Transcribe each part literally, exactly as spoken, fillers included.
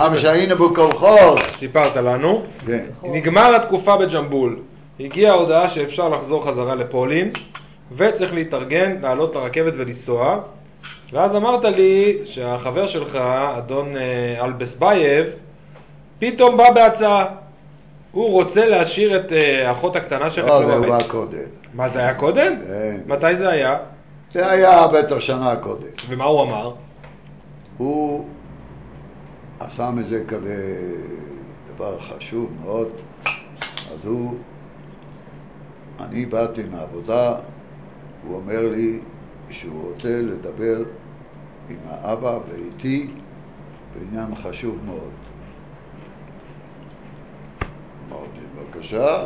אב שהיינו בקולחוז. סיפרת לנו. נגמר התקופה בג'מבול. הגיעה ההודעה שאפשר לחזור חזרה לפולין, וצריך להתארגן, לעלות לרכבת ולנסוע. ואז אמרת לי שהחבר שלך, אדון אלבסבייב, פתאום בא בהצעה. הוא רוצה להשאיר את האחות הקטנה שלך. לא, זה היה קודם. מה, זה היה קודם? כן. מתי זה היה? זה היה בטח שנה קודם. ומה הוא אמר? הוא עשה מזה דבר חשוב מאוד. אז הוא, אני באתי מהעבודה, הוא אומר לי שהוא רוצה לדבר עם האבא ואיתי בעניין חשוב מאוד. אמרתי, בבקשה.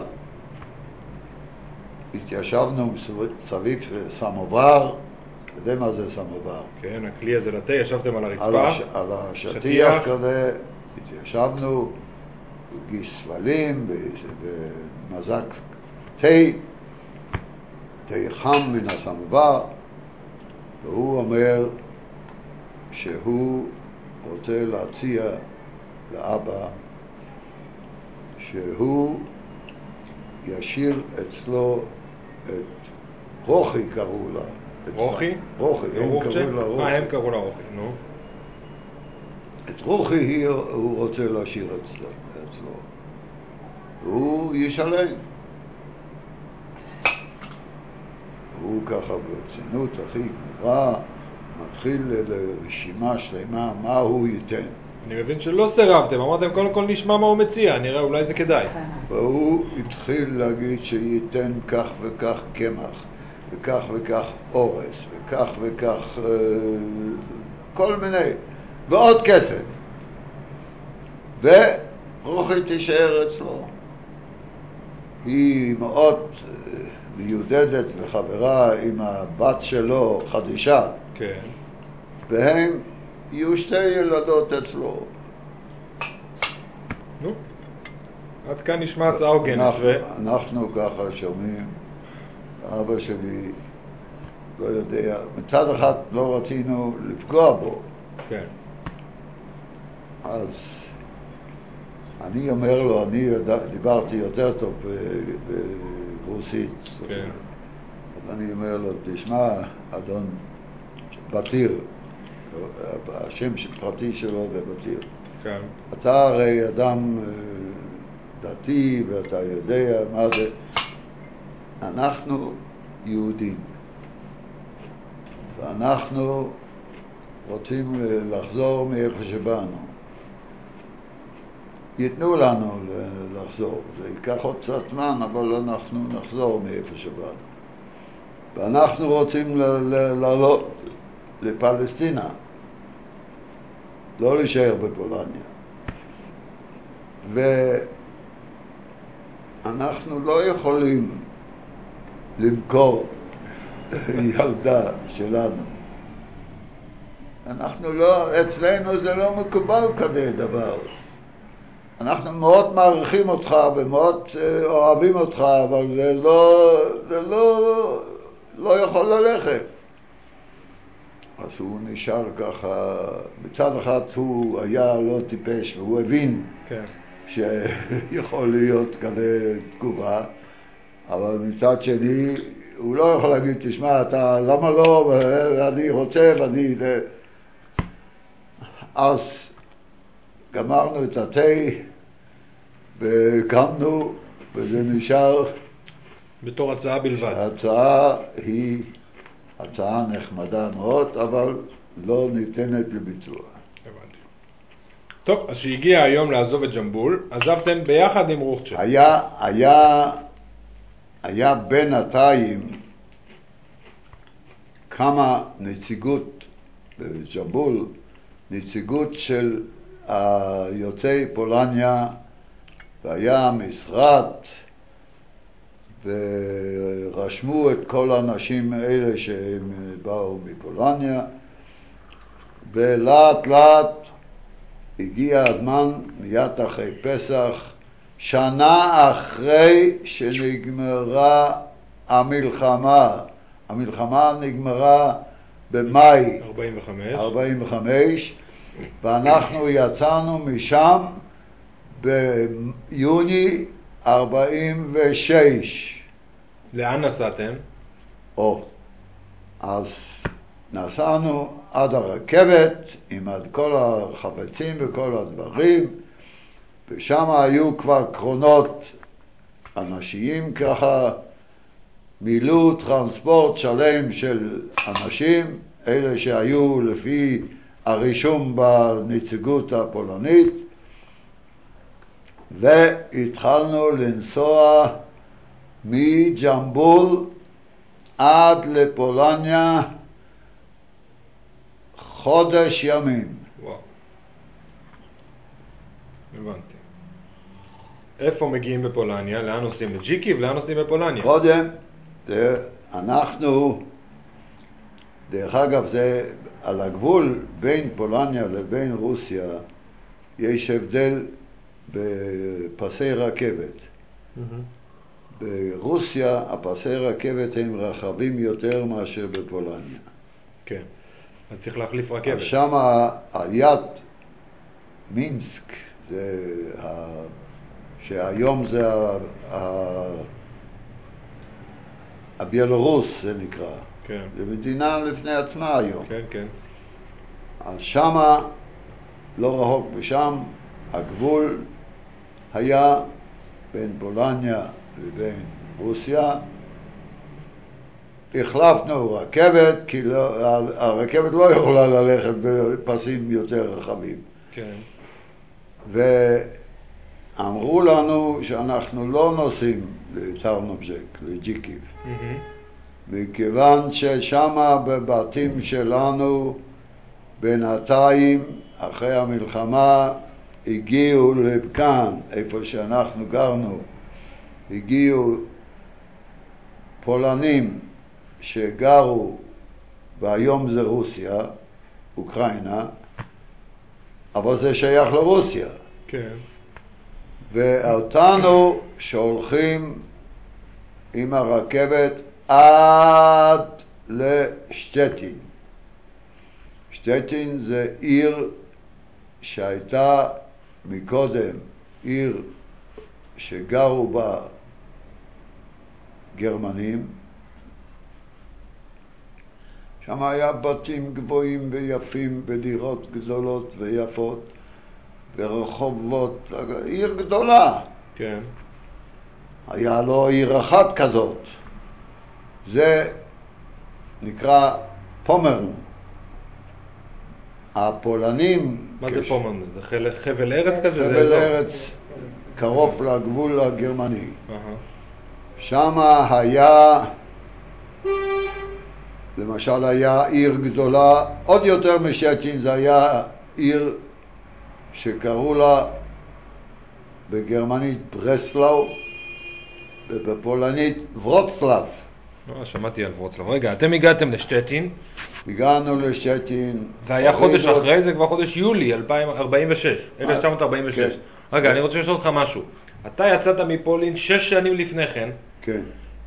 התיישבנו סביב סמובר. אתה יודע מה זה סמובר? כן, הכלי הזה לתה, ישבתם על הרצפה. על, הש... על השטיח כזה, התיישבנו, הגיש סבלים ומזק תה, תה חם מן הסמובר, והוא אומר שהוא רוצה להציע לאבא שהוא ישיר אצלו את רוחי קראו לה. רוחי? רוחי, הם קראו לה רוחי. מה הם קראו לה רוחי, נו? את רוחי הוא רוצה להשאיר אצלו. הוא ישלם. הוא ככה ברצינות הכי גמורה, מתחיל לרשימה שלמה, מה הוא ייתן. אני מבין שלא סירבתם, אמרתם קודם כל נשמע מה הוא מציע, נראה אולי זה כדאי. והוא התחיל להגיד שייתן כך וכך קמח, וכך וכך אורס, וכך וכך אה, כל מיני, ועוד כסף. ורוחי תישאר אצלו. היא מאוד מיודדת וחברה עם הבת שלו, חדישה. כן. והם יהיו שתי ילדות אצלו. נו, עד כאן נשמע הצעה הוגנת. אנחנו ככה שומעים. אבא שלי לא יודע, מצד אחד לא רצינו לפגוע בו. כן. אז אני אומר לו, אני דיברתי יותר טוב ברוסית. כן. אז אני אומר לו, תשמע, אדון בתיר, השם הפרטי שלו זה בתיר. כן. אתה הרי אדם דתי ואתה יודע מה זה. אנחנו יהודים, ואנחנו רוצים לחזור מאיפה שבאנו. ייתנו לנו לחזור, זה ייקח עוד קצת זמן, אבל אנחנו נחזור מאיפה שבאנו. ואנחנו רוצים לעלות לפלסטינה, לא להישאר בפולניה. ואנחנו לא יכולים למכור ילדה שלנו. אנחנו לא, אצלנו זה לא מקובל כזה דבר. אנחנו מאוד מעריכים אותך ומאוד אוהבים אותך, אבל זה לא, זה לא, לא יכול ללכת. אז הוא נשאר ככה, בצד אחד הוא היה לא טיפש והוא הבין כן. שיכול להיות כזה תגובה. אבל מצד שני, הוא לא יכול להגיד, תשמע, אתה למה לא, ואני רוצה, ואני... אז גמרנו את התה, וקמנו, וזה נשאר... בתור הצעה בלבד. ההצעה היא הצעה נחמדה מאוד, אבל לא ניתנת לביצוע. הבנתי. טוב, אז שהגיע היום לעזוב את ג'מבול, עזבתם ביחד עם רוחצ'ה. היה, היה... היה בינתיים כמה נציגות בג'מבול, נציגות של יוצאי פולניה, והיה משרד, ורשמו את כל האנשים האלה שהם באו מפולניה, ולאט לאט הגיע הזמן, מיד אחרי פסח, שנה אחרי שנגמרה המלחמה. המלחמה נגמרה במאי ארבעים וחמש, ואנחנו יצאנו משם ביוני ארבעים ושש. לאן נסעתם? או, אז נסענו עד הרכבת עם כל החפצים וכל הדברים, ושם היו כבר קרונות אנשיים, ככה מילאו טרנספורט שלם של אנשים, אלה שהיו לפי הרישום בנציגות הפולנית, והתחלנו לנסוע מג'מבול עד לפולניה חודש ימים. וואו. הבנתי. איפה מגיעים בפולניה? לאן נוסעים? לג'יקיב? לאן נוסעים בפולניה? קודם, אנחנו, דרך אגב, זה על הגבול בין פולניה לבין רוסיה, יש הבדל בפסי רכבת. ברוסיה הפסי רכבת הם רחבים יותר מאשר בפולניה. כן, אז צריך להחליף רכבת. אז שם על יד מינסק, שהיום זה הביילורוס זה נקרא. כן. זה מדינה לפני עצמה היום. כן, כן. אז שמה, לא רחוק משם, הגבול היה בין פולניה לבין רוסיה. החלפנו רכבת, כי לא, הרכבת לא יכולה ללכת בפסים יותר רחבים. כן. ואמרו לנו שאנחנו לא נוסעים לטרנובז'ק, לג'יקיב. Mm-hmm. מכיוון ששמה בבתים שלנו בינתיים אחרי המלחמה הגיעו לכאן, איפה שאנחנו גרנו, הגיעו פולנים שגרו, והיום זה רוסיה, אוקראינה, אבל זה שייך לרוסיה. כן. ואותנו שהולכים עם הרכבת עד לשטטין. שטטין זה עיר שהייתה מקודם עיר שגרו בה גרמנים. שם היה בתים גבוהים ויפים ודירות גדולות ויפות ורחובות, עיר גדולה. כן. היה לו עיר אחת כזאת. זה נקרא פומרן. הפולנים... מה כש... זה פומרן? זה חבל, חבל ארץ כזה? חבל זה ארץ זה... קרוב לגבול הגרמני. Uh-huh. שמה היה, למשל היה עיר גדולה, עוד יותר משטין, זה היה עיר שקראו לה בגרמנית ברסלאו ובפולנית ורוצלב. לא, שמעתי על ורוצלב. רגע, אתם הגעתם לשטטין? הגענו לשטטין. זה היה חודש אחרי, זה כבר חודש יולי, אלפיים ארבעים ושש. רגע, אני רוצה לשאול אותך משהו. אתה יצאת מפולין שש שנים לפני כן. כן.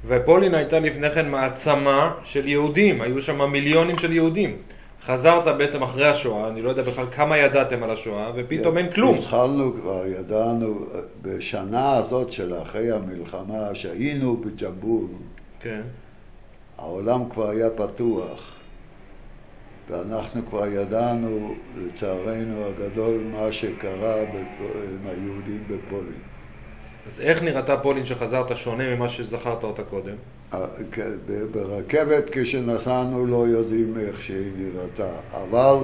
ופולין הייתה לפני כן מעצמה של יהודים. היו שם מיליונים של יהודים. חזרת בעצם אחרי השואה, אני לא יודע בכלל כמה ידעתם על השואה, ופתאום אין כלום. התחלנו כבר, ידענו, בשנה הזאת של אחרי המלחמה, שהיינו בג'מבול. כן. העולם כבר היה פתוח, ואנחנו כבר ידענו, לצערנו הגדול, מה שקרה עם היהודים בפולין. אז איך נראתה פולין שחזרת שונה ממה שזכרת אותה קודם? ברכבת כשנסענו לא יודעים איך שהיא נראתה, אבל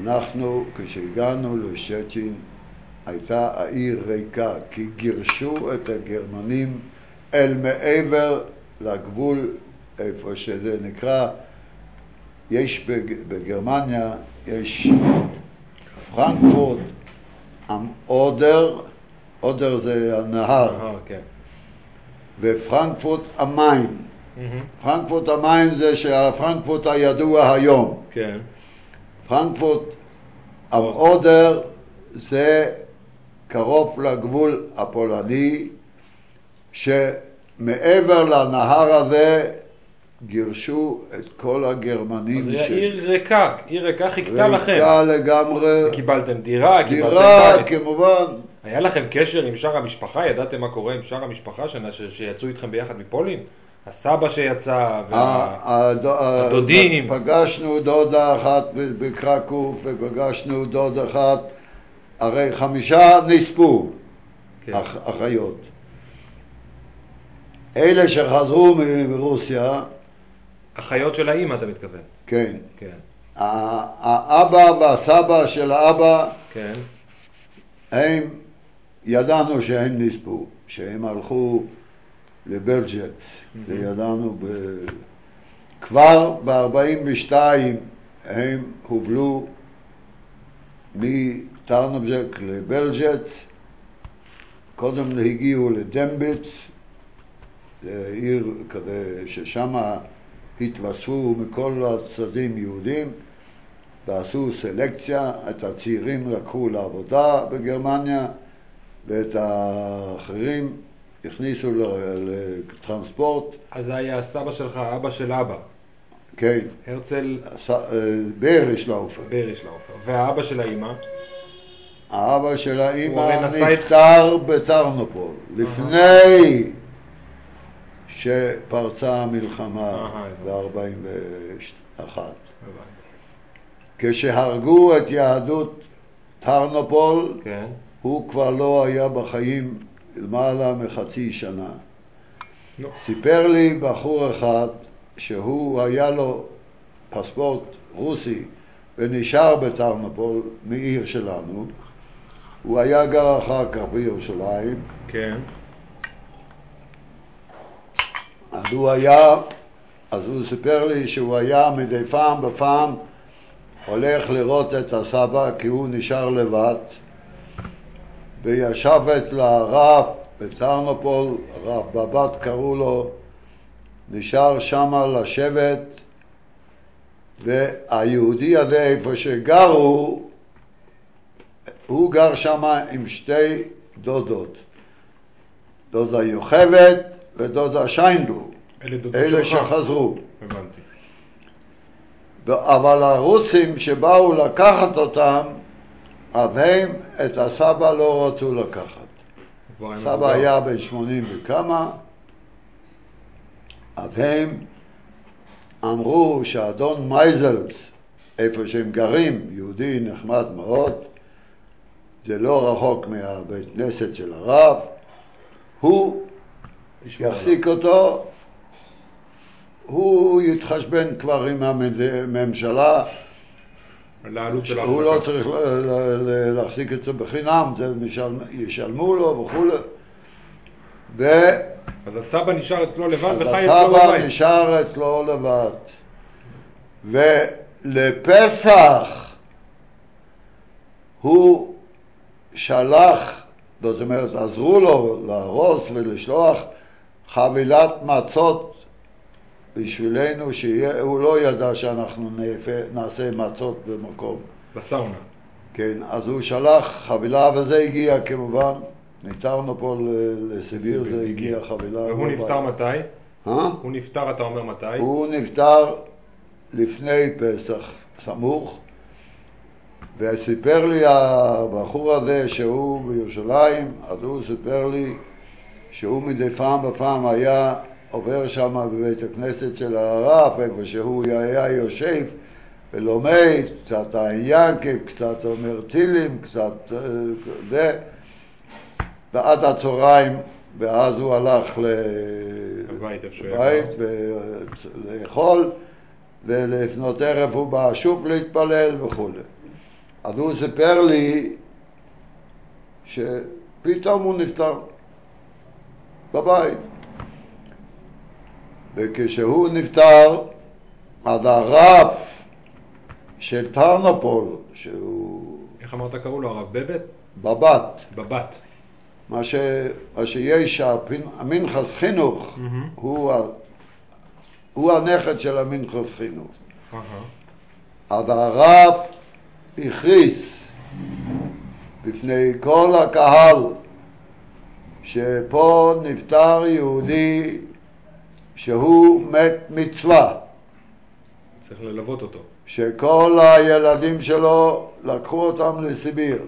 אנחנו כשהגענו לשטטין הייתה העיר ריקה, כי גירשו את הגרמנים אל מעבר לגבול, איפה שזה נקרא. יש בגרמניה, יש פרנקפורט עם אודר, אודר זה הנהר, ופרנקפורט am Main. פרנקפורט am Main זה שהפרנקפורט הידוע היום. פרנקפורט am Oder זה קרוב לגבול הפולני, שמעבר לנהר הזה גירשו את כל הגרמנים. אז זה ש... עיר ריקה, עיר ריקה חיכתה לכם. ריקה לגמרי. קיבלתם דירה, דירה קיבלתם בית. דירה, כמובן. היה לכם קשר עם שאר המשפחה? ידעתם מה קורה עם שאר המשפחה ש... שיצאו איתכם ביחד מפולין? הסבא שיצא והדודים. פגשנו דודה אחת בקרקוף ופגשנו דוד אחת. הרי חמישה נספו, כן. אח... אחיות. אלה שחזרו מרוסיה... אחיות של האמא, אתה מתכוון. כן. כן. האבא והסבא של האבא, כן. הם, ידענו שהם נספו, שהם הלכו לבלג'ט, mm-hmm. וידענו ב... כבר ב-ארבעים ושתיים הם הובלו מטרנובזק לבלג'ט, קודם הגיעו לדמביץ, עיר כזה ששם התווספו מכל הצדדים יהודים ועשו סלקציה, את הצעירים לקחו לעבודה בגרמניה ואת האחרים הכניסו לטרנספורט. אז היה הסבא שלך, אבא של אבא. כן. הרצל... הס... בריש לאופר. בריש לאופר. והאבא של האמא? האבא של האמא נפטר את... בטרנופול. Uh-huh. לפני... שפרצה המלחמה ב-ארבעים ואחת. כשהרגו את יהדות טרנופול, הוא כבר לא היה בחיים למעלה מחצי שנה. סיפר לי בחור אחד שהוא היה לו פספורט רוסי ונשאר בטרנופול מעיר שלנו. הוא היה גר אחר כך בירושלים. כן. אז הוא היה, אז הוא סיפר לי שהוא היה מדי פעם בפעם הולך לראות את הסבא כי הוא נשאר לבד וישב אצל הרב בטרנופול, הרב בבת קראו לו, נשאר שמה לשבת והיהודי הזה איפה שגרו, הוא גר שמה עם שתי דודות, דודה יוכבת ודודה שיינדו, אלה, אלה שחזרו. הבנתי. אבל הרוסים שבאו לקחת אותם, אז הם את הסבא לא רצו לקחת. סבא היה בן שמונים וכמה, אז הם אמרו שאדון מייזלס, איפה שהם גרים, יהודי נחמד מאוד, זה לא רחוק מהבית כנסת של הרב, הוא יחזיק אותו, הוא יתחשבן כבר עם הממשלה, הוא לא צריך להחזיק את זה בחינם, זה ישלמו לו וכו'. אז הסבא נשאר אצלו לבד וחי אצלו בבית. הסבא נשאר אצלו לבד. ולפסח הוא שלח, זאת אומרת עזרו לו להרוס ולשלוח חבילת מצות בשבילנו, שהוא לא ידע שאנחנו נעשה מצות במקום. בסאונה. כן, אז הוא שלח חבילה, וזה הגיע כמובן, ניתרנו פה לסיביר, זה הגיע חבילה. והוא נפטר מתי? הוא נפטר, אתה אומר מתי? הוא נפטר לפני פסח סמוך, וסיפר לי הבחור הזה שהוא בירושלים, אז הוא סיפר לי, שהוא מדי פעם בפעם היה עובר שם בבית הכנסת של הרב, איפה שהוא היה יושב ולומד, קצת העיינקים, קצת אומר טילים, קצת זה, ועד הצהריים, ואז הוא הלך לבית ולאכול, ולפנות ערב הוא בא שוב להתפלל וכו'. אז הוא סיפר לי שפתאום הוא נפטר. בבית. וכשהוא נפטר, אז הרב של טרנופול, שהוא... איך אמרת קראו לו, הרב בבת? בבת. בבת. מה, ש... מה שיש, אמין חסחינוך, mm-hmm. הוא, ה... הוא הנכד של אמין חסחינוך. Uh-huh. אז הרב הכריס בפני כל הקהל, שפה נפטר יהודי שהוא מת מצווה. צריך ללוות אותו. שכל הילדים שלו לקחו אותם לסיביר.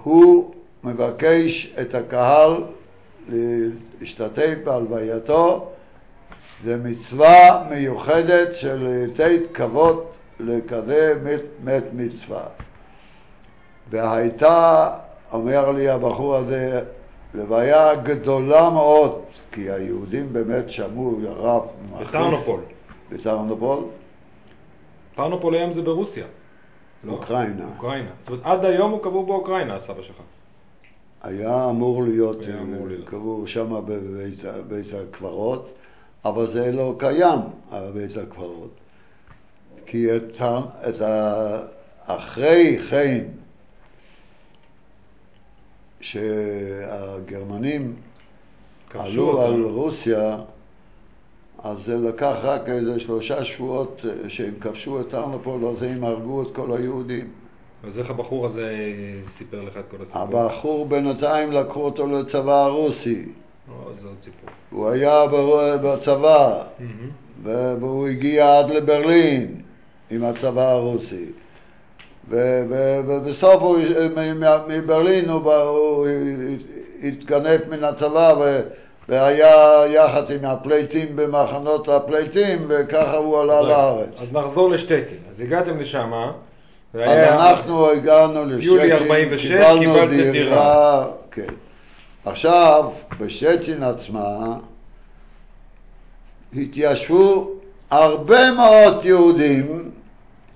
והוא מבקש את הקהל להשתתף בהלווייתו. זה מצווה מיוחדת של לתת כבוד לכזה מת, מת מצווה. והייתה, אומר לי הבחור הזה, לוויה גדולה מאוד, כי היהודים באמת שמעו רב מאחס. בטרנופול. בטרנופול. טרנופול היום זה ברוסיה. לא. אוקראינה. אוקראינה. זאת אומרת, עד היום הוא קבור באוקראינה, הסבא שלך. היה אמור להיות, היה אמור להיות. קבור שם בבית, בבית הקברות, אבל זה לא קיים, בית הקברות. כי את, את ה... אחרי חיים, שהגרמנים עלו אותם. על רוסיה, אז זה לקח רק איזה שלושה שבועות שהם כבשו את טרנופול, אז הם הרגו את כל היהודים. אז איך הבחור הזה סיפר לך את כל הסיפור? הבחור בינתיים לקחו אותו לצבא הרוסי. או, זה עוד סיפור. הוא היה בצבא, mm-hmm. והוא הגיע עד לברלין עם הצבא הרוסי. ובסוף הוא, מברלין הוא התגנף מן הצבא והיה יחד עם הפלייטים במחנות הפלייטים, וככה הוא עלה לארץ. אז נחזור לשטטין. אז הגעתם לשם, אז אנחנו הגענו לשטטין, יולי ארבעים ושש, קיבלנו דירה. עכשיו, בשטטין עצמה התיישבו הרבה מאוד יהודים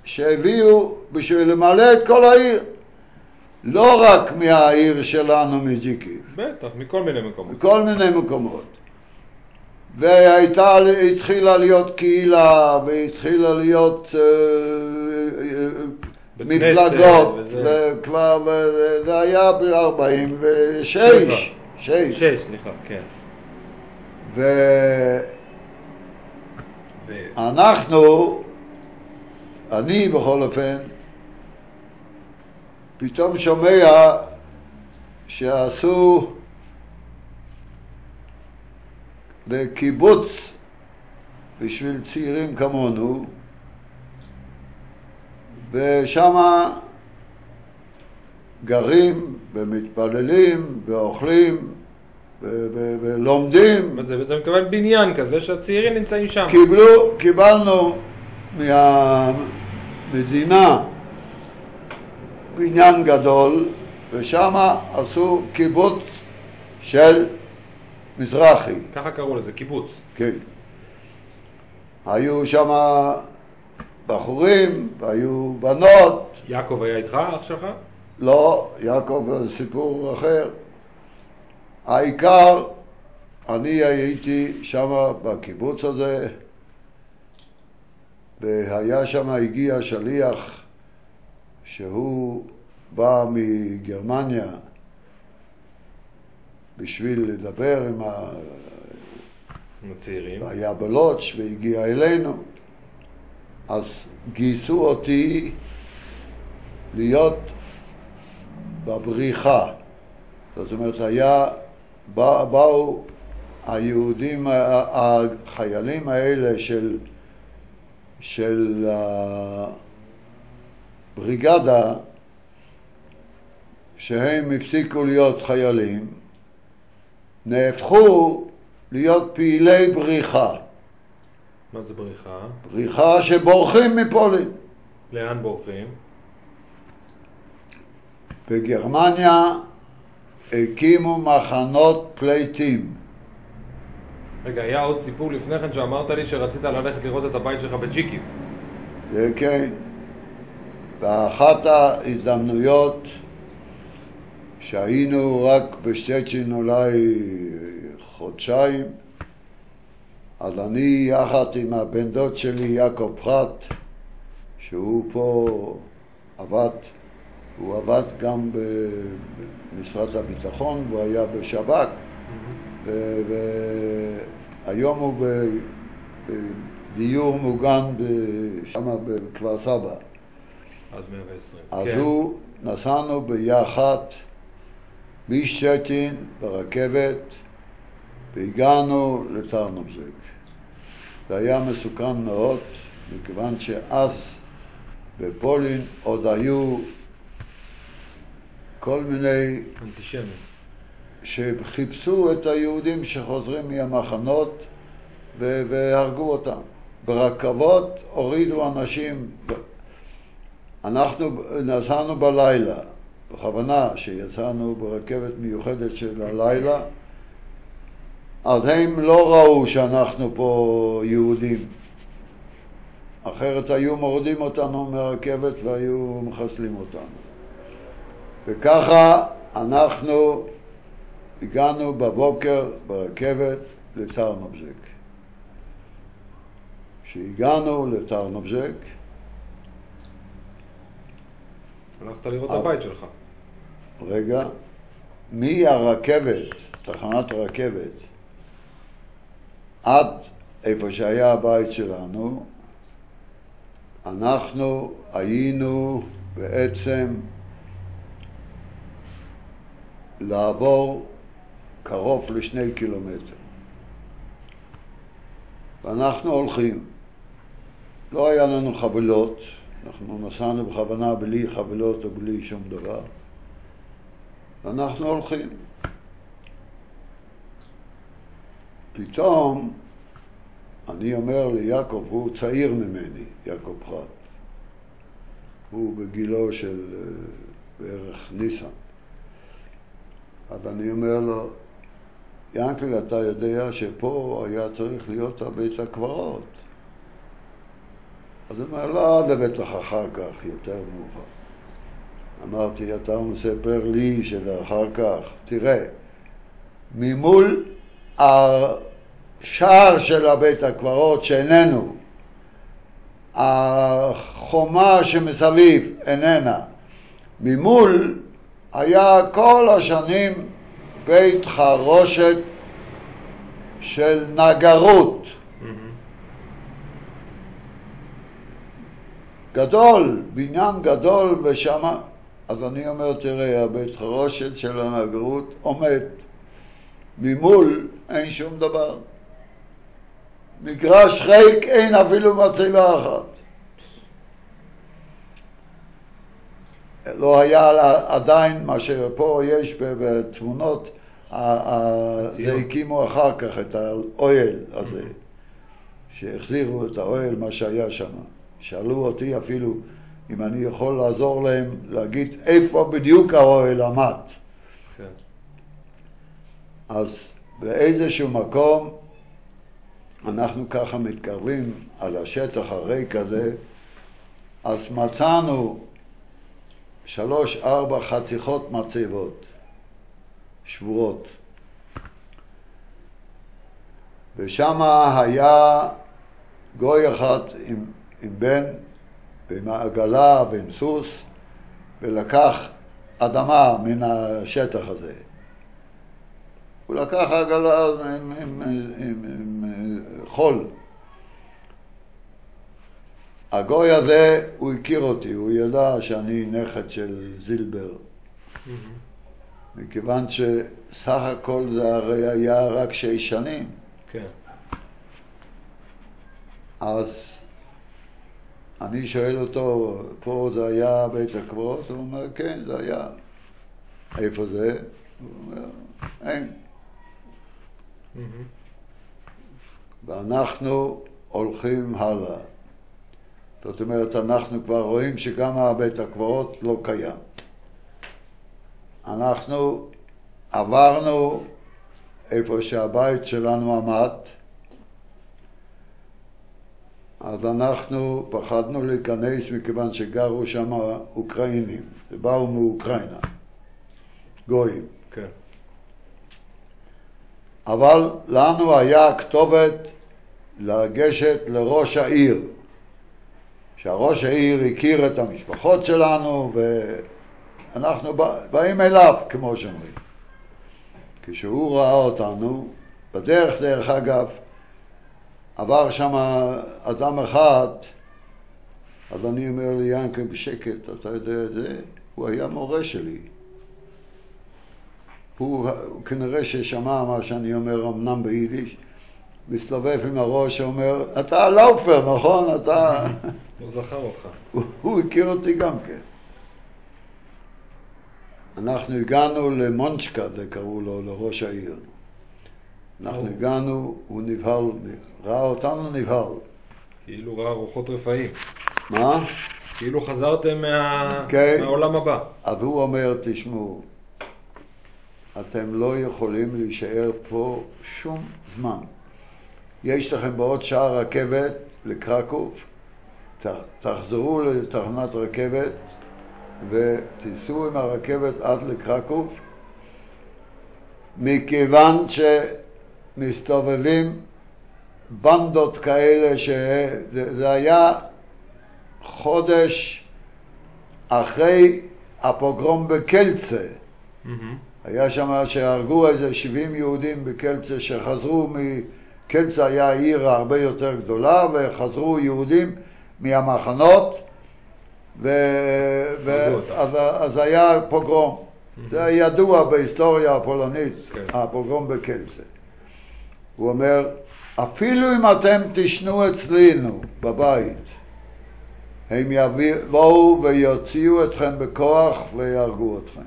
שהביאו בשביל למלא את כל העיר, לא רק מהעיר שלנו מג'יקיב. בטח, מכל מיני מקומות. מכל מיני מקומות. והייתה, התחילה להיות קהילה, והתחילה להיות אה, מפלגות, וכבר, זה היה ב-ארבעים ושש. שש, שש. שש, סליחה, כן. ואנחנו, אני בכל אופן, פתאום שומע שעשו בקיבוץ בשביל צעירים כמונו, ושמה גרים ומתפללים ואוכלים ולומדים. מה זה? אתה מקבל בניין כזה שהצעירים נמצאים שם. קיבלו, קיבלנו מה... מדינה בניין גדול, ושם עשו קיבוץ של מזרחי. ככה קראו לזה, קיבוץ. כן. היו שם בחורים, היו בנות. יעקב היה איתך, אח שלך? לא, יעקב זה סיפור אחר. העיקר, אני הייתי שם בקיבוץ הזה, והיה שם, הגיע שליח שהוא בא מגרמניה בשביל לדבר עם הצעירים, והיה בלוטש והגיע אלינו. אז גייסו אותי להיות בבריחה. זאת אומרת, היה, בא, באו היהודים, החיילים האלה של של הבריגדה, שהם הפסיקו להיות חיילים, נהפכו להיות פעילי בריחה. מה זה בריחה? בריחה שבורחים מפולין. לאן בורחים? בגרמניה הקימו מחנות פלייטים. רגע, היה עוד סיפור לפני כן שאמרת לי שרצית ללכת לראות את הבית שלך בג'יקיב. כן. באחת ההזדמנויות שהיינו רק בשטטין אולי חודשיים, אז אני יחד עם הבן דוד שלי יעקב פרט, שהוא פה עבד, הוא עבד גם במשרד הביטחון, הוא היה בשב"כ, והיום הוא בדיור מוגן שם בכפר סבא. אז מאה ועשרים. אז הוא, נסענו ביחד משטטין ברכבת והגענו לטרנובזיק. זה היה מסוכן מאוד, מכיוון שאז בפולין עוד היו כל מיני אנטישמים שחיפשו את היהודים שחוזרים מהמחנות והרגו אותם. ברכבות הורידו אנשים. אנחנו נסענו בלילה, בכוונה שיצאנו ברכבת מיוחדת של הלילה, אז הם לא ראו שאנחנו פה יהודים. אחרת היו מורדים אותנו מהרכבת והיו מחסלים אותנו. וככה אנחנו הגענו בבוקר ברכבת לטרנובזיק. כשהגענו לטרנובזיק, הלכת לראות את הבית שלך. רגע, מהרכבת, תחנת הרכבת, עד איפה שהיה הבית שלנו, אנחנו היינו בעצם לעבור קרוב לשני קילומטר. ואנחנו הולכים. לא היה לנו חבילות, אנחנו נסענו בכוונה בלי חבילות או בלי שום דבר. ואנחנו הולכים. פתאום אני אומר ליעקב, הוא צעיר ממני, יעקב פרט. הוא בגילו של בערך ניסן. אז אני אומר לו, ינקל, אתה יודע שפה היה צריך להיות הבית הקברות. אז הוא אומר, לא, זה בטח אחר כך, יותר מאוחר. אמרתי, אתה מספר לי שלאחר כך, תראה, ממול השער של הבית הקברות שאיננו, החומה שמסביב איננה, ממול היה כל השנים בית חרושת של נגרות. Mm-hmm. גדול, בניין גדול, ושמה, אז אני אומר, תראה, הבית חרושת של הנגרות עומד. ממול אין שום דבר. מגרש ריק, אין אפילו מצבה אחת. לא היה עדיין מה שפה יש בתמונות, זה הקימו אחר כך את האוהל הזה, שהחזירו את האוהל מה שהיה שם. שאלו אותי אפילו אם אני יכול לעזור להם להגיד איפה בדיוק האוהל עמד. אז באיזשהו מקום אנחנו ככה מתקרבים על השטח הריק הזה, אז מצאנו שלוש, ארבע חתיכות מצבות, שבורות. ושמה היה גוי אחד עם, עם בן, ועם העגלה ועם סוס, ולקח אדמה מן השטח הזה. הוא לקח עגלה עם, עם, עם, עם, עם, עם חול. הגוי הזה, הוא הכיר אותי, הוא ידע שאני נכד של זילבר. Mm-hmm. מכיוון שסך הכל זה הרי היה רק שש שנים. כן. אז אני שואל אותו, פה זה היה בית הקברות? הוא אומר, כן, זה היה. איפה זה? הוא אומר, אין. Mm-hmm. ואנחנו הולכים הלאה. זאת אומרת, אנחנו כבר רואים שגם הבית הקברות לא קיים. אנחנו עברנו איפה שהבית שלנו עמד, אז אנחנו פחדנו להיכנס מכיוון שגרו שם אוקראינים, שבאו מאוקראינה, גויים. כן. אבל לנו היה כתובת לגשת לראש העיר. שהראש העיר הכיר את המשפחות שלנו ואנחנו באים אליו, כמו שאומרים. כשהוא ראה אותנו, בדרך דרך אגב, עבר שם אדם אחד, אז אני אומר לי, ינקל, בשקט, אתה יודע את זה? הוא היה מורה שלי. הוא כנראה ששמע מה שאני אומר, אמנם ביידיש, מסתובב עם הראש ואומר, אתה לאופר, נכון? אתה... הוא זכר אותך. הוא הכיר אותי גם כן. אנחנו הגענו למונצ'קה, קראו לו, לראש העיר. אנחנו הגענו, הוא נבהל, ראה אותנו נבהל. כאילו ראה רוחות רפאים. מה? כאילו חזרתם מהעולם הבא. אז הוא אומר, תשמעו, אתם לא יכולים להישאר פה שום זמן. יש לכם בעוד שעה רכבת לקרקוב, תחזרו לתחנת רכבת ותיסעו עם הרכבת עד לקרקוב, מכיוון שמסתובבים בנדות כאלה שזה היה חודש אחרי הפוגרום בקלצה. היה שם שהרגו איזה שבעים יהודים בקלצה שחזרו מ... קלצה היה עיר הרבה יותר גדולה, וחזרו יהודים מהמחנות, אז היה פוגרום. זה ידוע בהיסטוריה הפולנית, הפוגרום בקלצה. הוא אומר, אפילו אם אתם תשנו אצלנו בבית, הם יבואו ויוציאו אתכם בכוח ויהרגו אתכם.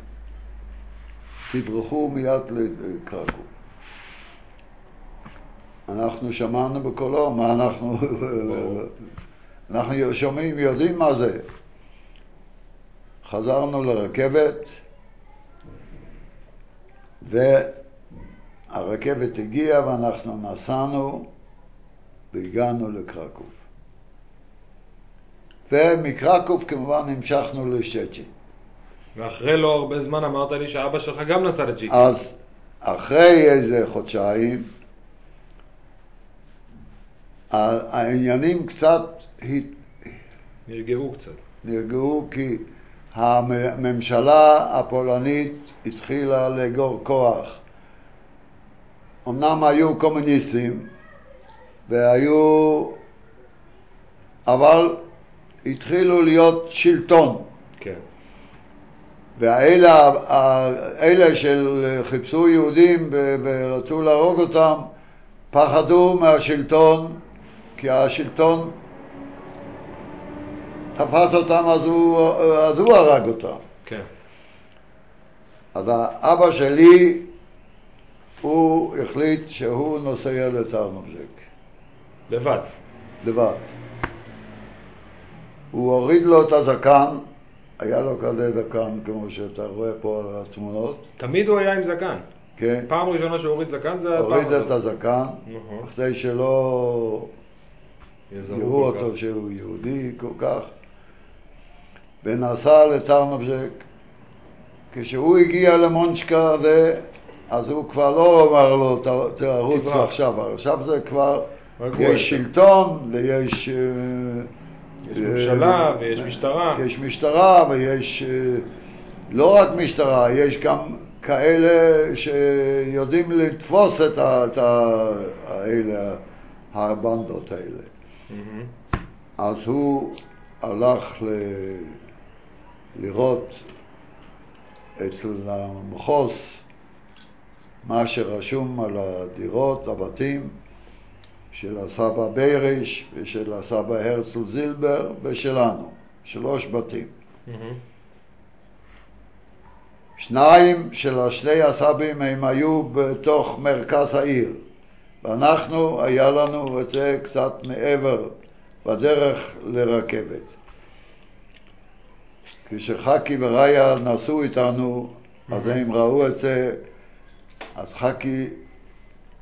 תברחו מיד לקרקוב. אנחנו שמענו בקולו, מה אנחנו... אנחנו שומעים, יודעים מה זה. חזרנו לרכבת, והרכבת הגיעה ואנחנו נסענו והגענו לקרקוב. ומקרקוב כמובן המשכנו לשטשין. ואחרי לא הרבה זמן אמרת לי שאבא שלך גם נסע לשטשין. אז אחרי איזה חודשיים, העניינים קצת נרגעו קצת. נרגעו כי הממשלה הפולנית התחילה לאגור כוח. אמנם היו קומוניסטים והיו, אבל התחילו להיות שלטון. כן. ואלה אלה של חיפשו יהודים ורצו להרוג אותם פחדו מהשלטון. כי השלטון תפס אותם, אז הוא, אז הוא הרג אותם. כן. אז האבא שלי, הוא החליט שהוא נוסע לטרנובזק. לבד? לבד. הוא הוריד לו את הזקן, היה לו כזה זקן, כמו שאתה רואה פה על התמונות. תמיד הוא היה עם זקן. כן. פעם ראשונה שהוריד זקן זה... הוריד את הזקן, אחרי שלא... יראו אותו שהוא יהודי כל כך, ונסע לטרנובזק. כשהוא הגיע למונצ'קה הזה, אז הוא כבר לא אמר לו, תרוץ עכשיו, עכשיו זה כבר, יש שלטון, ויש... יש ממשלה, ויש משטרה. יש משטרה, ויש... לא רק משטרה, יש גם כאלה שיודעים לתפוס את האלה, הבנדות האלה. אז הוא הלך לראות אצל המחוז מה שרשום על הדירות, הבתים של הסבא בריש ושל הסבא הרצל זילבר ושלנו, שלוש בתים. שניים של השני הסבים הם היו בתוך מרכז העיר. ואנחנו, היה לנו את זה קצת מעבר בדרך לרכבת. כשחקי וראיה נסעו איתנו, אז הם ראו את זה, אז חקי,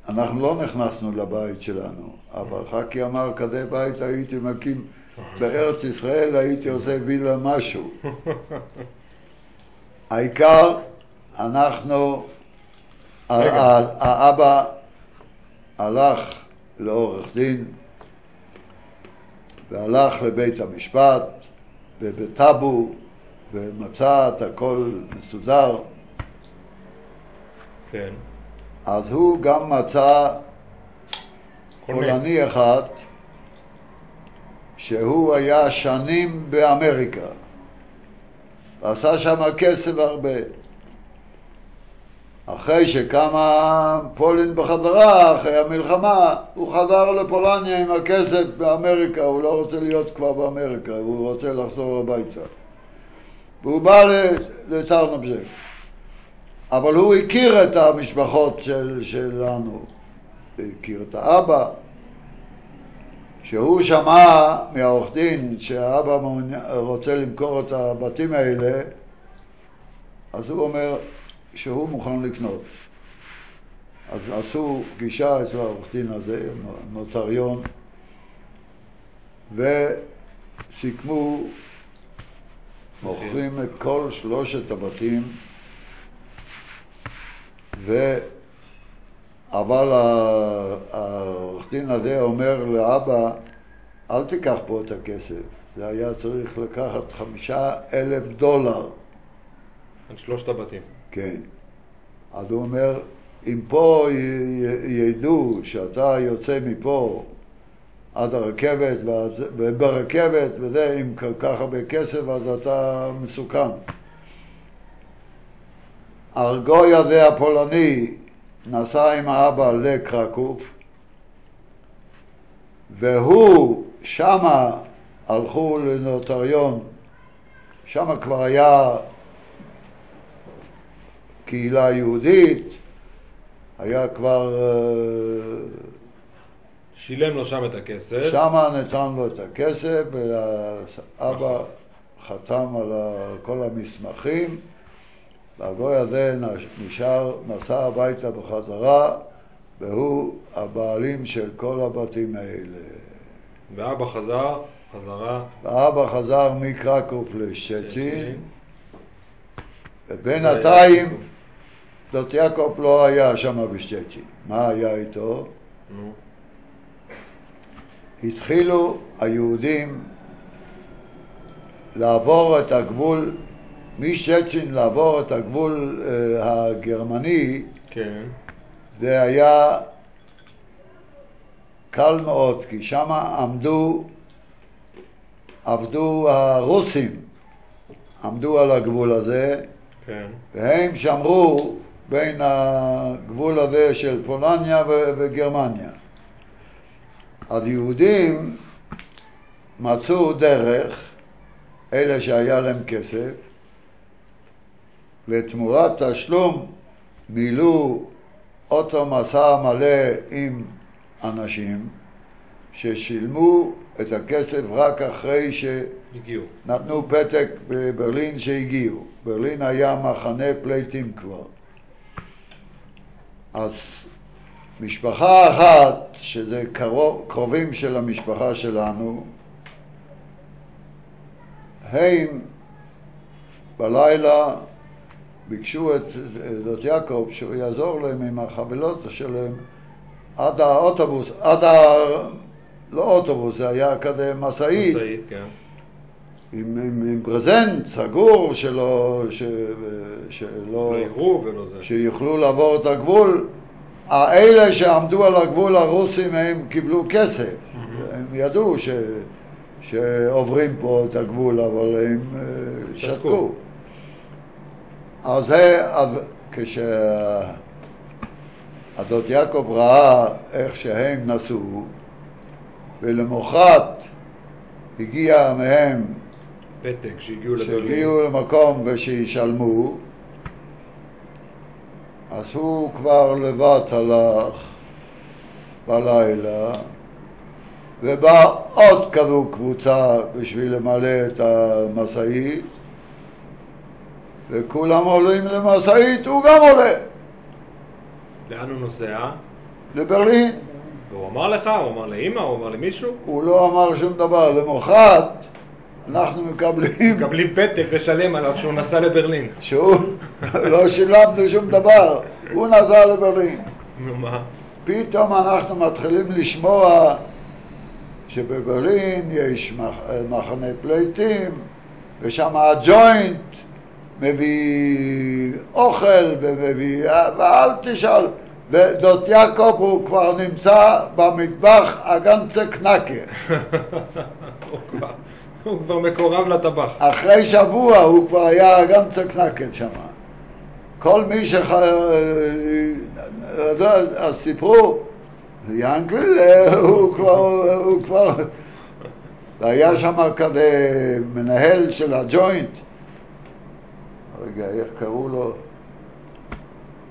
אנחנו לא נכנסנו לבית שלנו, אבל חקי אמר, כזה בית הייתי מקים בארץ ישראל, הייתי עושה וילה משהו. העיקר, אנחנו, האבא, הלך לאורך דין והלך לבית המשפט ובטאבו ומצא את הכל מסודר. כן. אז הוא גם מצא פולני אחד שהוא היה שנים באמריקה ועשה שם כסף הרבה. אחרי שקמה פולין בחזרה, אחרי המלחמה, הוא חזר לפולניה עם הכסף באמריקה, הוא לא רוצה להיות כבר באמריקה, הוא רוצה לחזור הביתה. והוא בא לטרנופול. אבל הוא הכיר את המשפחות של, שלנו, הכיר את האבא, שהוא שמע מהעורך דין שהאבא רוצה למכור את הבתים האלה, אז הוא אומר שהוא מוכן לקנות. אז עשו פגישה אצל העורך דין הזה, נוטריון, וסיכמו, מוכרים את כל שלושת הבתים, אבל העורך דין הזה אומר לאבא, אל תיקח פה את הכסף, זה היה צריך לקחת חמישה אלף דולר. על שלושת הבתים. כן. אז הוא אומר, אם פה ידעו שאתה יוצא מפה עד הרכבת וברכבת וזה, עם כל כך הרבה כסף, אז אתה מסוכן. ארגוי הזה הפולני נסע עם האבא לקרקוב, והוא שמה הלכו לנוטריון, שמה כבר היה קהילה יהודית, היה כבר... שילם לו שם את הכסף. שמה נתן לו את הכסף, והאבא חתם על כל המסמכים, והגוי הזה נשאר, נסע הביתה בחזרה, והוא הבעלים של כל הבתים האלה. ואבא חזר, חזרה. ואבא חזר מקרקוב לשטין. ובינתיים, דוד יעקב לא היה שם בשטין. מה היה איתו? נו. התחילו היהודים לעבור את הגבול, משטין לעבור את הגבול הגרמני, כן. זה היה קל מאוד, כי שם עמדו, עבדו הרוסים, עמדו על הגבול הזה, כן. והם שמרו בין הגבול הזה של פולניה וגרמניה. אז יהודים מצאו דרך, אלה שהיה להם כסף, ותמורת תשלום מילאו אותו מסע מלא עם אנשים ששילמו את הכסף רק אחרי שנתנו פתק בברלין שהגיעו. ברלין היה מחנה פליטים כבר. אז משפחה אחת, שזה קרוב, קרובים של המשפחה שלנו, הם בלילה ביקשו את דוד יעקב שהוא יעזור להם עם החבילות שלהם עד האוטובוס, עד ה... לא אוטובוס, זה היה כזה מסעית, מסעית כן. עם, עם, עם פרזנט סגור שלא, ש... שלא... שיוכלו לעבור את הגבול. האלה שעמדו על הגבול הרוסים הם קיבלו כסף, הם ידעו ש... שעוברים פה את הגבול אבל הם שתקו. אז, אז כשהדוד יעקב ראה איך שהם נסעו, ולמוחרת הגיע מהם פתק שהגיעו, שהגיעו למקום ושישלמו, אז הוא כבר לבד הלך בלילה, ובא עוד כזו קבוצה בשביל למלא את המשאית, וכולם עולים למסעית, הוא גם עולה. לאן הוא נוסע? לברלין. והוא אמר לך, הוא אמר לאמא, הוא אמר למישהו? הוא לא אמר שום דבר, למוחרת אנחנו מקבלים... מקבלים פתק לשלם עליו שהוא נסע לברלין. שהוא, לא שילמנו שום דבר, הוא נסע לברלין. נו מה? פתאום אנחנו מתחילים לשמוע שבברלין יש מחנה פליטים, ושם הג'וינט, מביא אוכל ומביא, ואל תשאל, ודוד יעקב הוא כבר נמצא במטבח הגנצה קנקה. הוא כבר מקורב לטבח. אחרי שבוע הוא כבר היה הגנצה קנקה שם. כל מי ש... אז סיפרו, ינקל, הוא כבר... היה שם כזה מנהל של הג'וינט, רגע, איך קראו לו?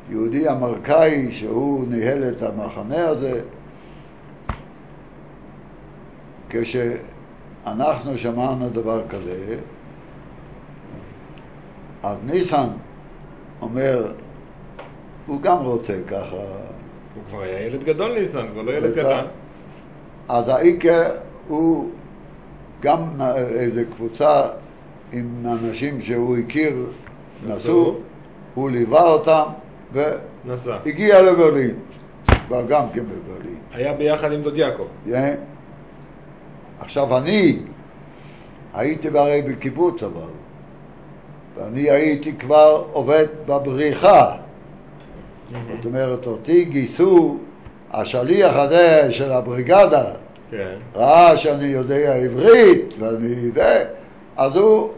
יהודי אמריקאי שהוא ניהל את המחנה הזה. כשאנחנו שמענו דבר כזה, אז ניסן אומר, הוא גם רוצה ככה. הוא כבר היה ילד גדול ניסן, כבר לא ילד קטן. אז האיקה הוא גם איזו קבוצה עם אנשים שהוא הכיר, נסו, הוא ליווה אותם והגיע לברלין, כבר גם כן בברלין. היה ביחד עם דוד יעקב. עכשיו אני הייתי הרי בקיבוץ אבל, ואני הייתי כבר עובד בבריחה. זאת אומרת, אותי גיסו, השליח הזה של הבריגדה, ראה שאני יודע עברית, ואני יודע, אז הוא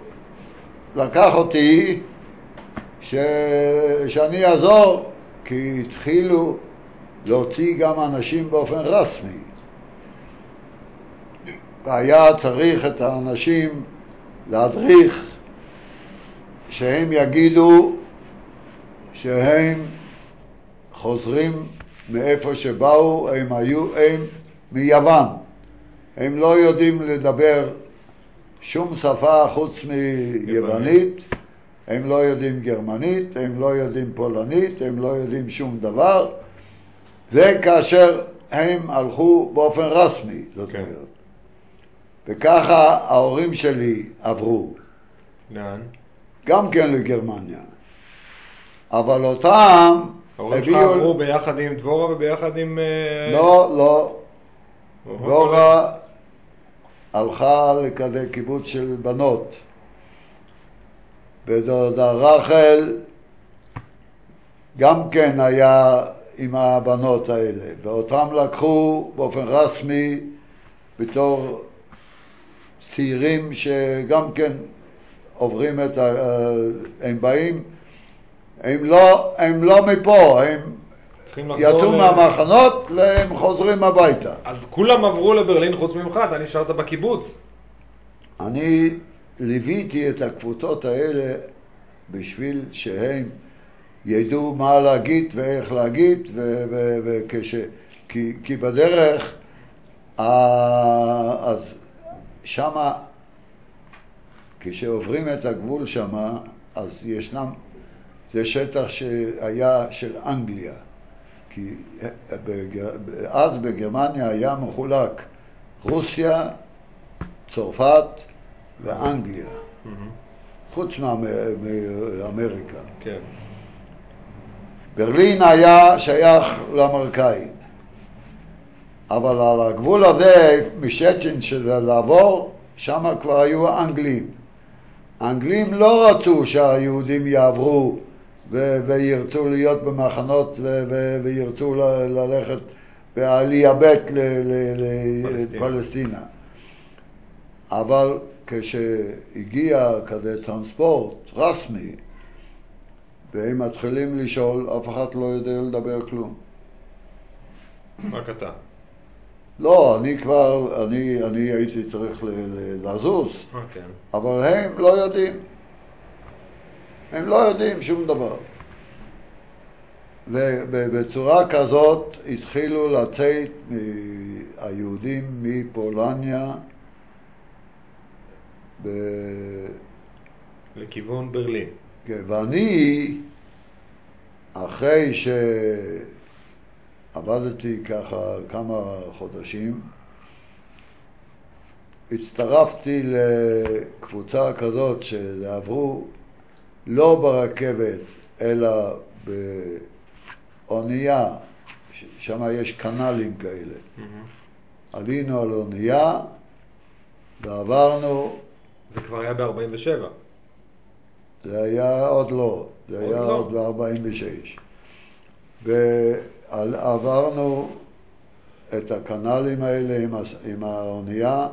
לקח אותי ש... שאני אעזור, כי התחילו להוציא גם אנשים באופן רשמי. והיה צריך את האנשים להדריך שהם יגידו שהם חוזרים מאיפה שבאו, הם היו, הם מיוון. הם לא יודעים לדבר שום שפה חוץ מיוונית, הם לא יודעים גרמנית, הם לא יודעים פולנית, הם לא יודעים שום דבר. זה כאשר הם הלכו באופן רשמי, זאת אומרת. וככה ההורים שלי עברו. לאן? גם כן לגרמניה. אבל אותם ההורים שלך עברו ביחד עם דבורה וביחד עם... לא, לא. דבורה הלכה לכדי קיבוץ של בנות. ודודה רחל גם כן היה עם הבנות האלה. ואותם לקחו באופן רשמי בתור צעירים שגם כן עוברים את ה... הם באים, הם לא, הם לא מפה, הם יצאו ל... מהמחנות והם חוזרים הביתה. אז כולם עברו לברלין חוץ ממך, אתה נשארת בקיבוץ. אני ליוויתי את הקבוצות האלה בשביל שהם ידעו מה להגיד ואיך להגיד, ו... ו... וכש... כי... כי בדרך, אז שמה, כשעוברים את הגבול שמה, אז ישנם, זה שטח שהיה של אנגליה, כי אז בגרמניה היה מחולק רוסיה, צרפת ואנגליה, חוץ מאמריקה. כן. ברלין היה שייך לאמריקאים, אבל על הגבול הזה, משצ'ין שזה לעבור, שם כבר היו האנגלים. האנגלים לא רצו שהיהודים יעברו ו- וירצו להיות במחנות ו- ו- וירצו ל- ללכת ולהיאבק לפלסטינה. ל- ל- אבל כשהגיע כזה טרנספורט רשמי, והם מתחילים לשאול, אף אחד לא יודע לדבר כלום. רק אתה. לא, אני כבר, אני, אני הייתי צריך לזוז, okay. אבל הם לא יודעים. הם לא יודעים שום דבר. ובצורה כזאת התחילו לצאת היהודים מפולניה ב... לכיוון ברלין. כן, ואני, אחרי ש... עבדתי ככה כמה חודשים, הצטרפתי לקבוצה כזאת שעברו לא ברכבת אלא באונייה, שם יש קנלים כאלה. Mm-hmm. עלינו על אונייה ועברנו. זה כבר היה ב-ארבעים ושבע. זה היה עוד לא, זה עוד היה לא. עוד ב-ארבעים ושש. ו... עברנו את הקנלים האלה עם האונייה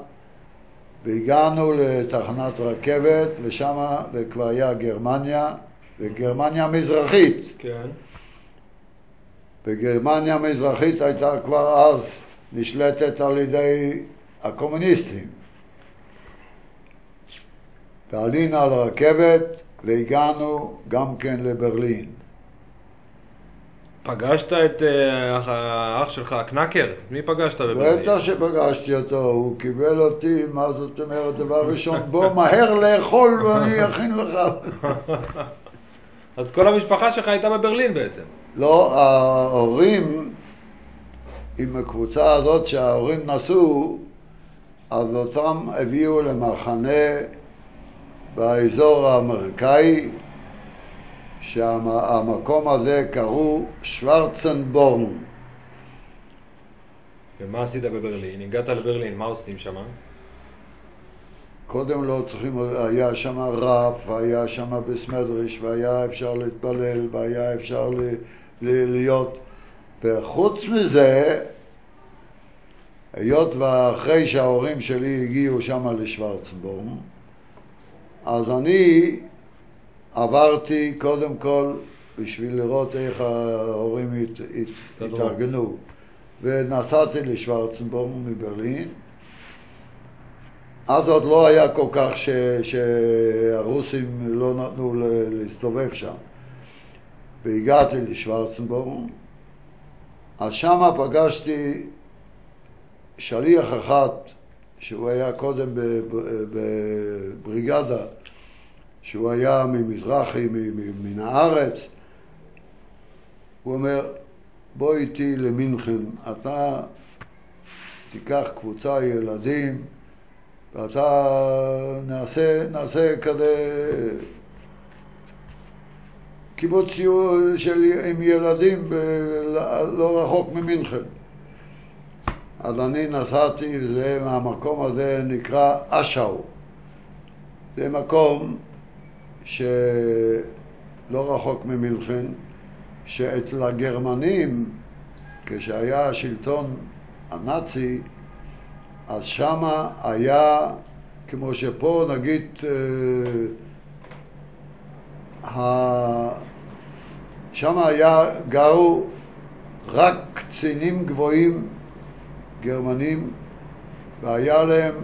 והגענו לתחנת רכבת ושמה, וכבר היה גרמניה בגרמניה המזרחית. כן. בגרמניה המזרחית הייתה כבר אז נשלטת על ידי הקומוניסטים. ועלינו על הרכבת והגענו גם כן לברלין. פגשת את האח שלך, הקנקר? מי פגשת בברלין? בטח שפגשתי אותו, הוא קיבל אותי, מה זאת אומרת, דבר ראשון, בוא מהר לאכול ואני אכין לך. אז כל המשפחה שלך הייתה בברלין בעצם? לא, ההורים, עם הקבוצה הזאת שההורים נסעו, אז אותם הביאו למחנה באזור האמריקאי, שהמקום הזה קראו שוורצנבורן. ומה עשית בברלין? הגעת לברלין, מה עושים שם? קודם לא צריכים, היה שם רף, היה שם בסמדריש, והיה אפשר להתפלל, והיה אפשר ל, ל, להיות. וחוץ מזה, היות ואחרי שההורים שלי הגיעו שם לשוורצנבורן, אז אני עברתי קודם כל בשביל לראות איך ההורים הת, הת, התארגנו. ונסעתי לשוורצנבורן מברלין. אז עוד לא היה כל כך ש, שהרוסים לא נתנו להסתובב שם. והגעתי לשוורצנבורן. אז שמה פגשתי שליח אחת, שהוא היה קודם בבריגדה, שהוא היה ממזרחי, מן הארץ. הוא אומר, בוא איתי למינכן, אתה תיקח קבוצה ילדים, ואתה נעשה, נעשה כזה קיבוץ של, עם ילדים ב, לא רחוק ממינכן. אז אני נסעתי, זה מהמקום הזה נקרא אשאו. זה מקום שלא רחוק ממינכן, שאצל הגרמנים, כשהיה השלטון הנאצי, אז שמה היה, כמו שפה נגיד, שמה היה, גרו רק קצינים גבוהים גרמנים, והיה להם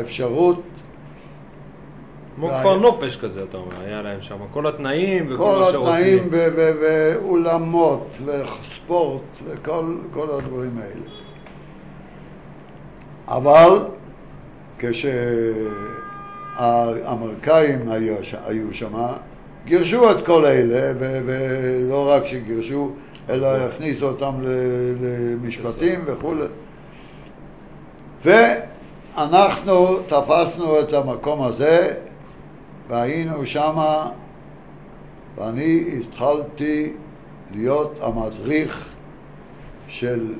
אפשרות. כמו כפר נופש כזה, אתה אומר, היה להם שם כל התנאים וכל מה שרוצים. כל התנאים ואולמות וספורט וכל הדברים האלה. אבל כשהאמריקאים היו שם, גירשו את כל אלה, ולא רק שגירשו, אלא הכניסו אותם למשפטים וכו'. ואנחנו תפסנו את המקום הזה, והיינו שמה, ואני התחלתי להיות המדריך של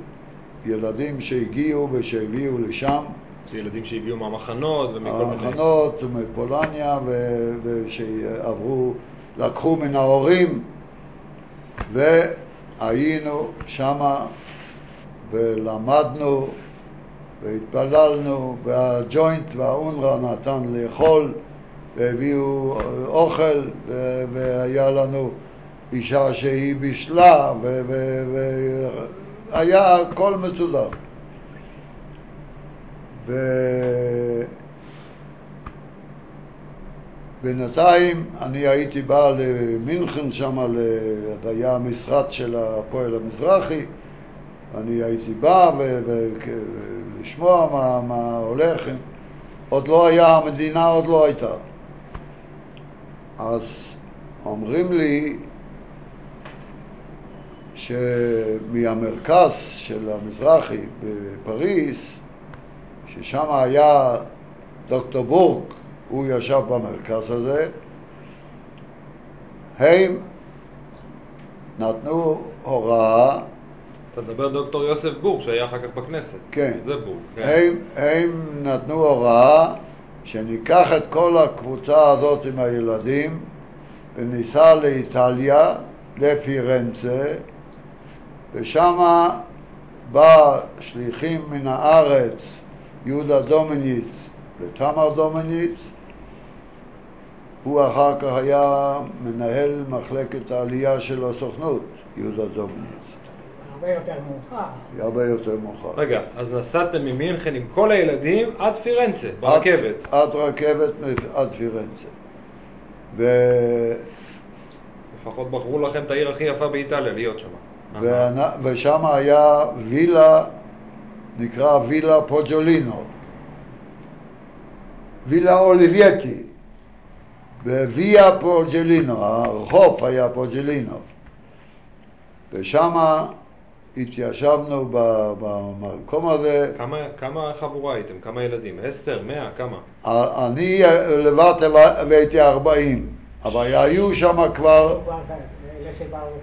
ילדים שהגיעו ושהביאו לשם. זה ילדים שהגיעו מהמחנות ומכל מיני. המחנות ומפולניה, ושעברו, לקחו מן ההורים, והיינו שמה ולמדנו והתפללנו, והג'וינט והאונר"א נתן לאכול, והביאו אוכל, והיה לנו אישה שהיא בישלה, והיה הכל מסודר. ובינתיים אני הייתי בא למינכן שם, היה המשרד של הפועל המזרחי, אני הייתי בא ולשמוע מה, מה הולך. עוד לא היה, המדינה עוד לא הייתה. אז אומרים לי שמהמרכז של המזרחי בפריז, ששם היה דוקטור בורג, הוא ישב במרכז הזה, הם נתנו הוראה. אתה מדבר דוקטור יוסף בורג, שהיה אחר כך בכנסת. כן. זה בורג. כן. הם, הם נתנו הוראה שניקח את כל הקבוצה הזאת עם הילדים וניסע לאיטליה, לפירנצה, ושם בא שליחים מן הארץ, יהודה דומיניץ ותמר דומיניץ, הוא אחר כך היה מנהל מחלקת העלייה של הסוכנות, יהודה דומיניץ. הרבה יותר מאוחר. הרבה יותר מאוחר. רגע, אז נסעתם ממינכן עם כל הילדים עד פירנצה, ברכבת. עד, עד רכבת, עד פירנצה. ו... לפחות בחרו לכם את העיר הכי יפה באיטליה, להיות שם. ואנ... ושם היה וילה, נקרא וילה פוג'ולינו. וילה אוליבייטי. בוויה פוג'לינו, הרחוב היה פוג'לינו, ושם התיישבנו במקום הזה. כמה, כמה חבורה הייתם? כמה ילדים? עשר? מאה? כמה? אני לבד הייתי ארבעים, אבל היו שם כבר,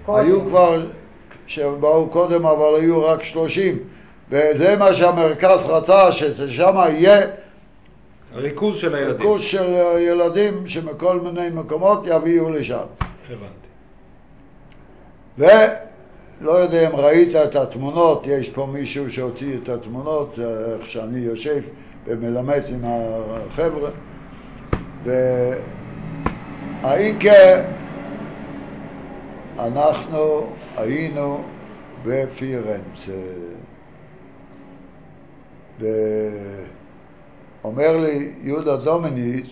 היו כבר שבאו קודם, אבל היו רק שלושים, וזה מה שהמרכז רצה, ששם יהיה הריכוז של הילדים. הריכוז של הילדים שמכל מיני מקומות יביאו לשם. הבנתי. ולא יודע אם ראית את התמונות, יש פה מישהו שהוציא את התמונות, זה איך שאני יושב ומלמד עם החבר'ה. והאינקה, אנחנו היינו בפירנצה. ו... אומר לי יהודה דומיניץ,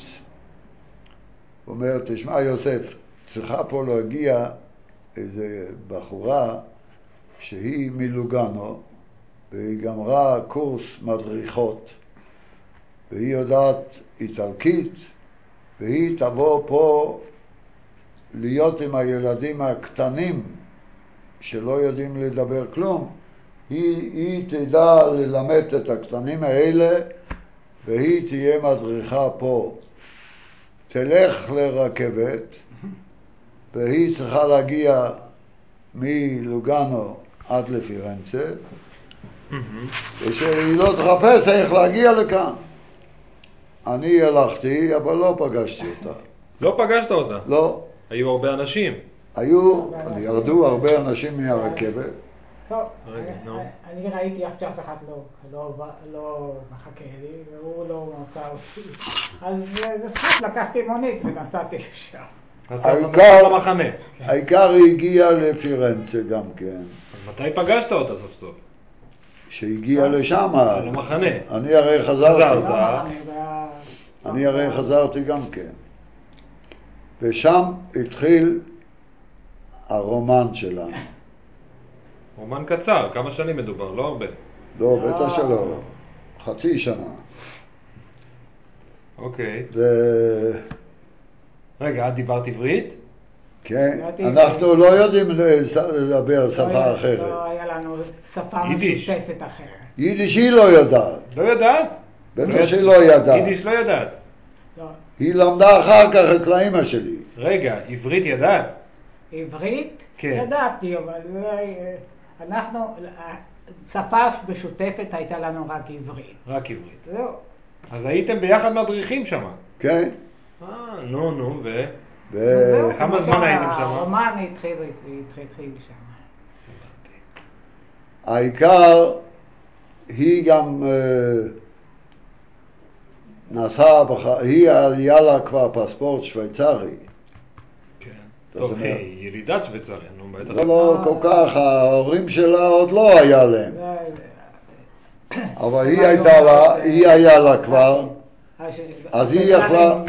הוא אומר, תשמע יוסף, צריכה פה להגיע איזו בחורה שהיא מלוגנו, והיא גמרה קורס מדריכות, והיא יודעת איטלקית, והיא תבוא פה להיות עם הילדים הקטנים שלא יודעים לדבר כלום, היא, היא תדע ללמד את הקטנים האלה, והיא תהיה מדריכה פה, תלך לרכבת, והיא צריכה להגיע מלוגנו עד לפירנצה, ושהיא לא תחפש איך להגיע לכאן. אני הלכתי, אבל לא פגשתי אותה. לא פגשת אותה? לא. היו הרבה אנשים. היו, ירדו הרבה אנשים מהרכבת. טוב, אני ראיתי אף שאף אחד לא מחכה לי, והוא לא מצא אותי. אז בסוף לקחתי מונית ונסעתי לשם. העיקר הגיע לפירנצה גם כן. אז מתי פגשת אותה סוף סוף? שהגיע לשם. למחנה. אני הרי חזרתי. אני הרי חזרתי גם כן. ושם התחיל הרומן שלנו. רומן קצר, כמה שנים מדובר, לא הרבה. לא, בטח שלא, חצי שנה. אוקיי. רגע, את דיברת עברית? כן, אנחנו לא יודעים לדבר שפה אחרת. לא היה לנו שפה משותפת אחרת. יידיש היא לא יודעת. לא יודעת? בטח שהיא לא יודעת. יידיש לא יודעת. היא למדה אחר כך את לאמא שלי. רגע, עברית ידעת? עברית? כן. ידעתי, אבל... אנחנו, צפה משותפת הייתה לנו רק עברית. רק עברית. זהו. אז הייתם ביחד מדריכים שם. כן. אה, נו, נו, ו... ו... כמה זמן הייתם שם? הרומן התחיל שם. העיקר, היא גם נסעה, היא היה לה כבר פספורט שוויצרי. טוב, ילידת שוויצריה, נו, בעת הזאת. לא, כל כך, ההורים שלה עוד לא היה להם. אבל היא הייתה לה, היא היה לה כבר, אז היא יכלה...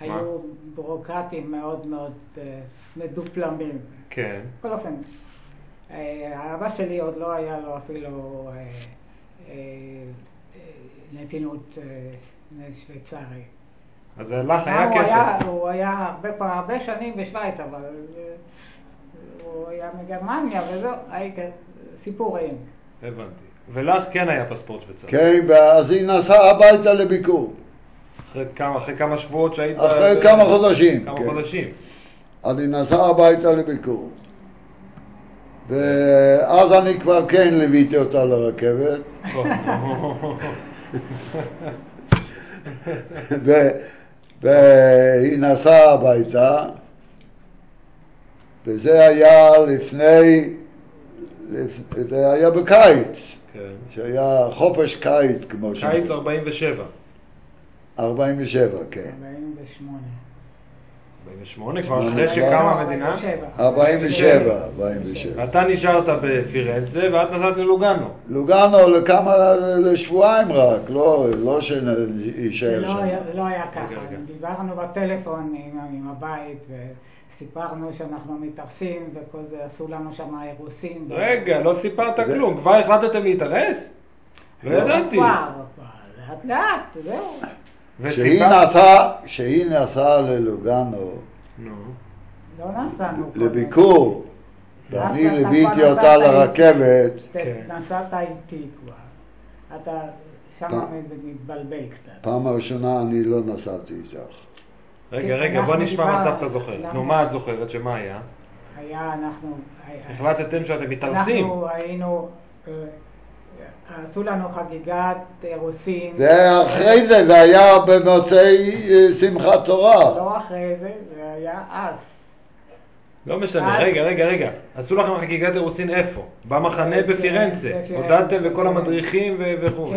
היו בירוקרטים מאוד מאוד מדופלמים. כן. בכל אופן, האבא שלי עוד לא היה לו אפילו נתינות שוויצרית. אז לך היה קטע. הוא היה הרבה שנים בשוויץ, אבל הוא היה מגרמניה, וזהו, היה סיפורים. הבנתי. ולך כן היה פספורט שוויצרי. כן, אז היא נסעה הביתה לביקור. אחרי כמה שבועות שהיית... אחרי כמה חודשים. כמה חודשים. אז היא נסעה הביתה לביקור. ואז אני כבר כן לביתי אותה לרכבת. והיא נסעה הביתה, וזה היה לפני, זה היה בקיץ, שהיה חופש קיץ כמו שם. קיץ ארבעים ושבע. ארבעים ושבע, כן. ארבעים ושמונה. ארבעים ושמונה כבר אחרי שקמה המדינה? ארבעים ושבע. אתה נשארת בפירנצה ואת נסעת ללוגנו. לוגנו לכמה, לשבועיים רק, לא שנשאר שם. זה לא היה ככה, דיברנו בטלפון עם הבית סיפרנו שאנחנו מתארסים וכל זה, עשו לנו שם אירוסים. רגע, לא סיפרת כלום, כבר החלטתם להתארס? לא ידעתי. כבר, לאט לאט, זהו. שהיא נסעה ללוגנו לביקור ואני לביתי אותה לרכבת. נסעת איתי כבר, אתה שם מתבלבל קצת. פעם הראשונה אני לא נסעתי איתך. רגע רגע בוא נשמע מה סבתא זוכרת. נו, מה את זוכרת? שמה היה? היה אנחנו החלטתם שאתם מתארסים? אנחנו היינו עשו לנו חגיגת אירוסין. זה אחרי זה, זה היה במוצאי שמחת תורה. לא אחרי זה, זה היה אז. לא משנה, רגע, רגע, רגע. עשו לכם חגיגת אירוסין איפה? במחנה בפירנצה. הודעתם לכל המדריכים וכו'.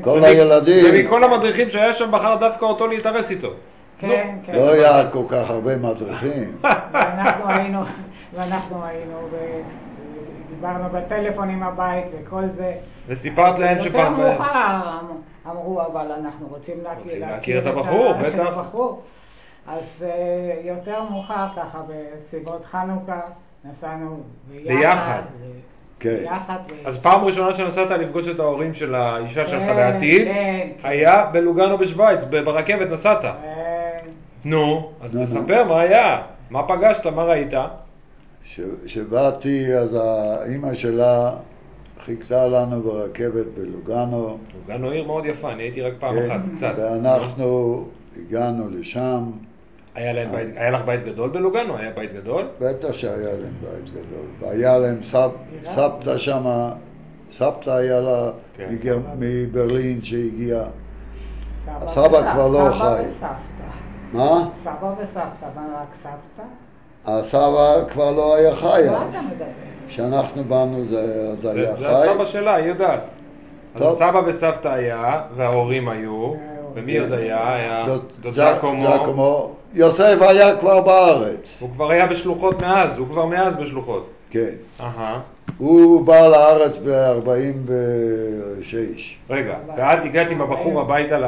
כל הילדים. ומכל המדריכים שהיה שם בחר דווקא אותו להתארס איתו. כן, כן. לא היה כל כך הרבה מדריכים. ואנחנו היינו, ואנחנו היינו דיברנו בטלפון עם הבית וכל זה. וסיפרת להם שפעם... יותר מאוחר אמרו, אבל אנחנו רוצים להכיר את הבחור, בטח. אז יותר מאוחר ככה, בסביבות חנוכה, נסענו ביחד. ביחד. אז פעם ראשונה שנסעת לפגוש את ההורים של האישה שלך לעתיד, היה בלוגנו בשוויץ, ברכבת נסעת. נו, אז תספר מה היה, מה פגשת, מה ראית? שבאתי, אז האמא שלה חיכתה לנו ברכבת בלוגנו. לוגנו עיר מאוד יפה, אני הייתי רק פעם אחת, קצת. ואנחנו הגענו לשם. היה לך בית גדול בלוגנו? היה בית גדול? בטח שהיה להם בית גדול. והיה להם סבתא שמה, סבתא היה לה מברלין שהגיעה. הסבא כבר לא חי. סבא וסבתא. מה? סבא וסבתא, מה רק סבתא? הסבא כבר לא היה חי. מה אתה מדבר? כשאנחנו באנו זה היה חי. זה הסבא שלה, היא יודעת. אז הסבא וסבתא היה, וההורים היו, ומי עוד היה? היה דודה קומו. יוסף היה כבר בארץ. הוא כבר היה בשלוחות מאז, הוא כבר מאז בשלוחות. כן. אהה. הוא בא לארץ ב-ארבעים ושש. רגע, ואת הגעת עם הבחור הביתה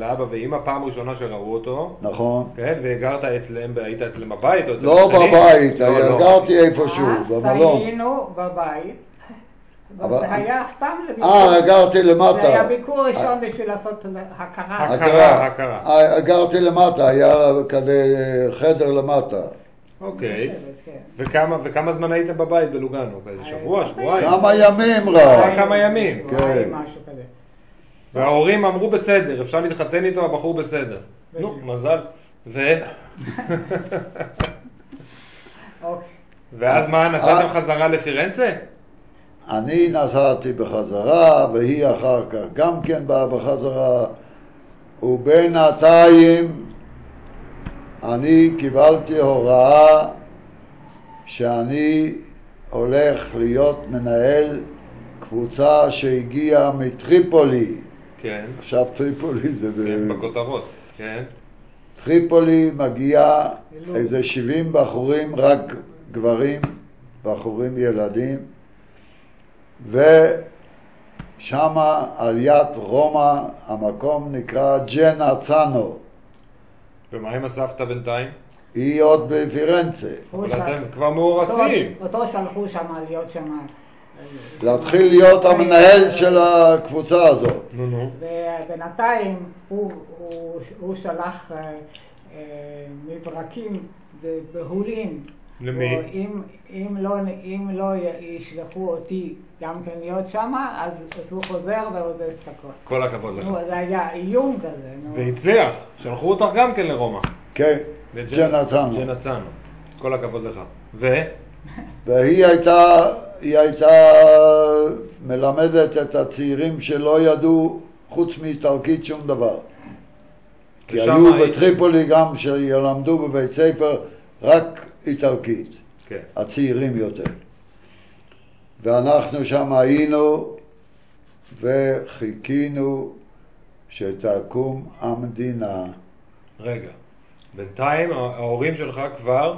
לאבא ואמא, פעם ראשונה שראו אותו. נכון. כן, והגרת אצלם, היית אצלם בבית? לא בבית, הגרתי איפשהו, במלון. אז היינו בבית, והיה סתם לביקור. אה, הגרתי למטה. זה היה ביקור ראשון בשביל לעשות הכרה. הכרה, הכרה. הגרתי למטה, היה כדי חדר למטה. אוקיי, וכמה זמן הייתם בבית בלוגנו? באיזה שבוע, שבועיים? כמה ימים רק. כמה ימים. וההורים אמרו בסדר, אפשר להתחתן איתו, הבחור בסדר. נו, מזל. ו... ואז מה, נסעתם חזרה לפירנצה? אני נסעתי בחזרה, והיא אחר כך גם כן באה בחזרה, ובינתיים... אני קיבלתי הוראה שאני הולך להיות מנהל קבוצה שהגיעה מטריפולי. כן. עכשיו טריפולי זה... כן, ב... בכותרות. כן. טריפולי מגיעה איזה שבעים בחורים, רק גברים, בחורים ילדים, ושמה על יד רומא המקום נקרא ג'נה צאנו. ומה עם הסבתא בינתיים? היא עוד בפירנצה. אבל אתם כבר מאורסים. אותו שלחו שם להיות שם. להתחיל להיות המנהל של הקבוצה הזאת. נו נו. ובינתיים הוא שלח מברקים בהולים. למי? אם לא ישלחו אותי גם כן להיות שם, אז הוא חוזר ועוזב את הכל. כל הכבוד לך. זה היה איום כזה. והצליח, שלחו אותך גם כן לרומא. כן, ג'נצאנו. ג'נצאנו, כל הכבוד לך. ו? והיא הייתה מלמדת את הצעירים שלא ידעו חוץ מאיטלקית שום דבר. כי היו בטריפולי גם שילמדו בבית ספר רק איטלקית, הצעירים יותר. ואנחנו שם היינו וחיכינו שתקום המדינה. רגע, בינתיים ההורים שלך כבר,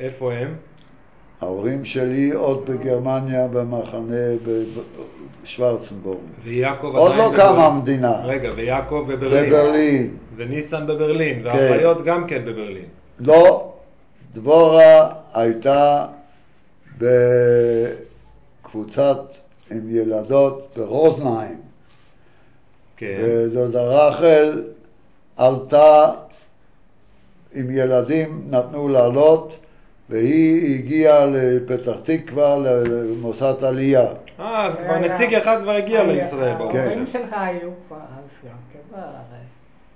איפה הם? ההורים שלי עוד בגרמניה במחנה בשוורצנבורג. עוד לא קמה המדינה. רגע, ויעקב בברלין. בברלין. וניסן בברלין, והאחיות גם כן בברלין. לא, דבורה הייתה בקבוצת עם ילדות ברוזנהיים. ודודה רחל עלתה עם ילדים, נתנו לעלות, והיא הגיעה לפתח תקווה, למוסד עלייה. אה, אז כבר נציג אחד כבר הגיע לישראל. ההורים שלך היו כבר אז גם כבר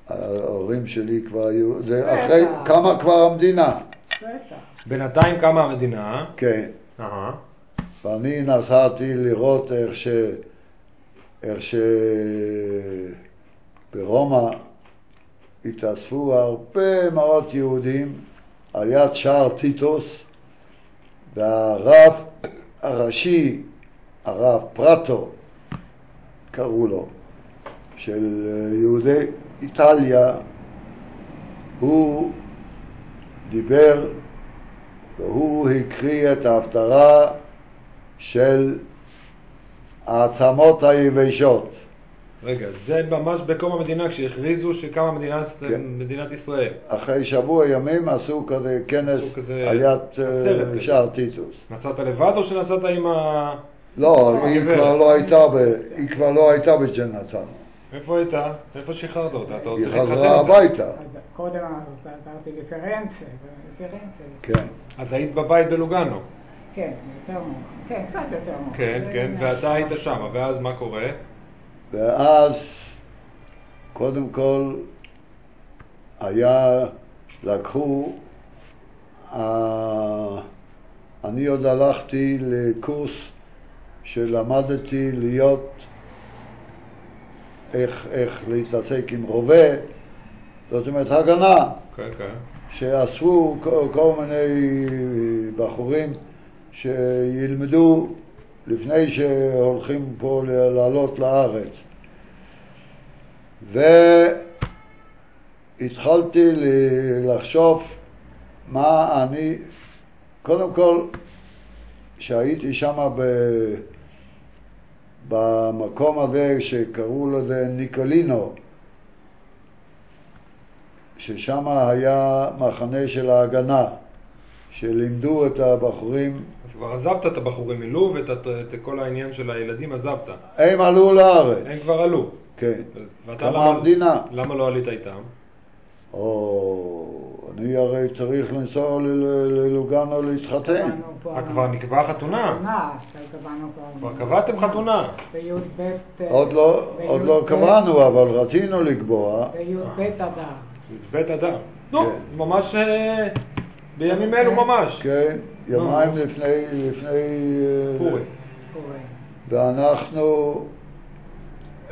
הרי. ההורים שלי כבר היו, אחרי כמה כבר המדינה. בינתיים כמה המדינה. כן. ואני נסעתי לראות איך שברומא התאספו הרבה מאות יהודים, על יד שער טיטוס, והרב הראשי, הרב פרטו, קראו לו, של יהודי איטליה, הוא דיבר והוא הקריא את ההפטרה של העצמות היבשות. רגע, זה ממש בקום המדינה, כשהכריזו שקמה מדינת ישראל. אחרי שבוע ימים עשו כזה כנס על יד שער טיטוס. נסעת לבד או שנסעת עם ה... לא, היא כבר לא הייתה בג'נתנו. איפה הייתה? איפה שחררת אותה? אתה רוצה להתחתן אותה? היא חזרה הביתה. קודם עברתי לפרנצה. כן. אז היית בבית בלוגנו? כן, יותר מוכן. כן, קצת יותר מוכן. כן, כן, ואתה היית שם, ואז מה קורה? ואז קודם כל היה, לקחו, אני עוד הלכתי לקורס שלמדתי להיות, איך, איך להתעסק עם רובה, זאת אומרת הגנה, כן, כן. שאספו כל מיני בחורים שילמדו לפני שהולכים פה לעלות לארץ. והתחלתי לחשוב מה אני, קודם כל, שהייתי שמה במקום הזה שקראו לו ניקולינו, ששמה היה מחנה של ההגנה, שלימדו את הבחורים. אז כבר עזבת את הבחורים מלוב, את כל העניין של הילדים עזבת. הם עלו לארץ. הם כבר עלו. כן. כמה המדינה. למה לא עלית איתם? או... אני הרי צריך לנסוע ללוגנו להתחתן. כבר נקבע חתונה. כבר קבעתם חתונה. עוד לא קבענו, אבל רצינו לקבוע. בי"ב אדר. בי"ב אדר. נו, ממש... בימים אלו ממש. כן, יומיים לפני... פורי. ואנחנו,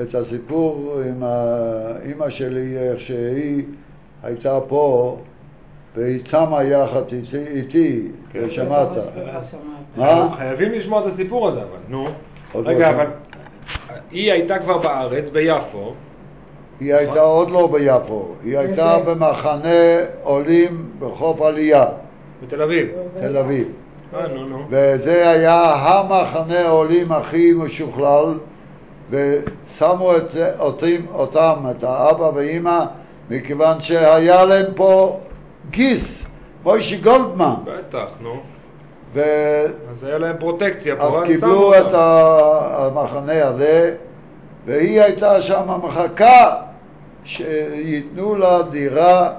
את הסיפור עם האמא שלי, איך שהיא הייתה פה, והיא צמה יחד איתי, ושמעת. חייבים לשמוע את הסיפור הזה, אבל, נו. רגע, אבל היא הייתה כבר בארץ, ביפו. היא הייתה עוד לא ביפו, היא הייתה במחנה עולים בחוף עלייה. בתל אביב? תל אביב. אה, נו, נו. וזה היה המחנה עולים הכי משוכלל, ושמו אותם, את האבא ואימא, מכיוון שהיה להם פה גיס, מוישי גולדמן. בטח, נו. אז היה להם פרוטקציה, פה אז קיבלו את המחנה הזה, והיא הייתה שם המחכה שיתנו לה דירה,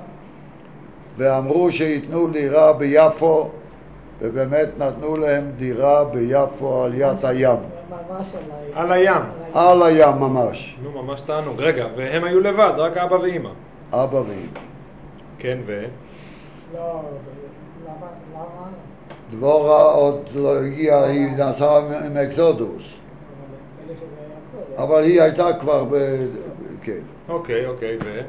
ואמרו שיתנו דירה ביפו, ובאמת נתנו להם דירה ביפו על יד הים. על הים. על הים ממש. נו, ממש תענוג. רגע, והם היו לבד, רק אבא ואמא. אבא ואמא. כן, ו? לא, למה? דבורה עוד לא הגיעה, היא נסעה עם אקסודוס. אבל היא הייתה כבר ב... כן. אוקיי, אוקיי, ו...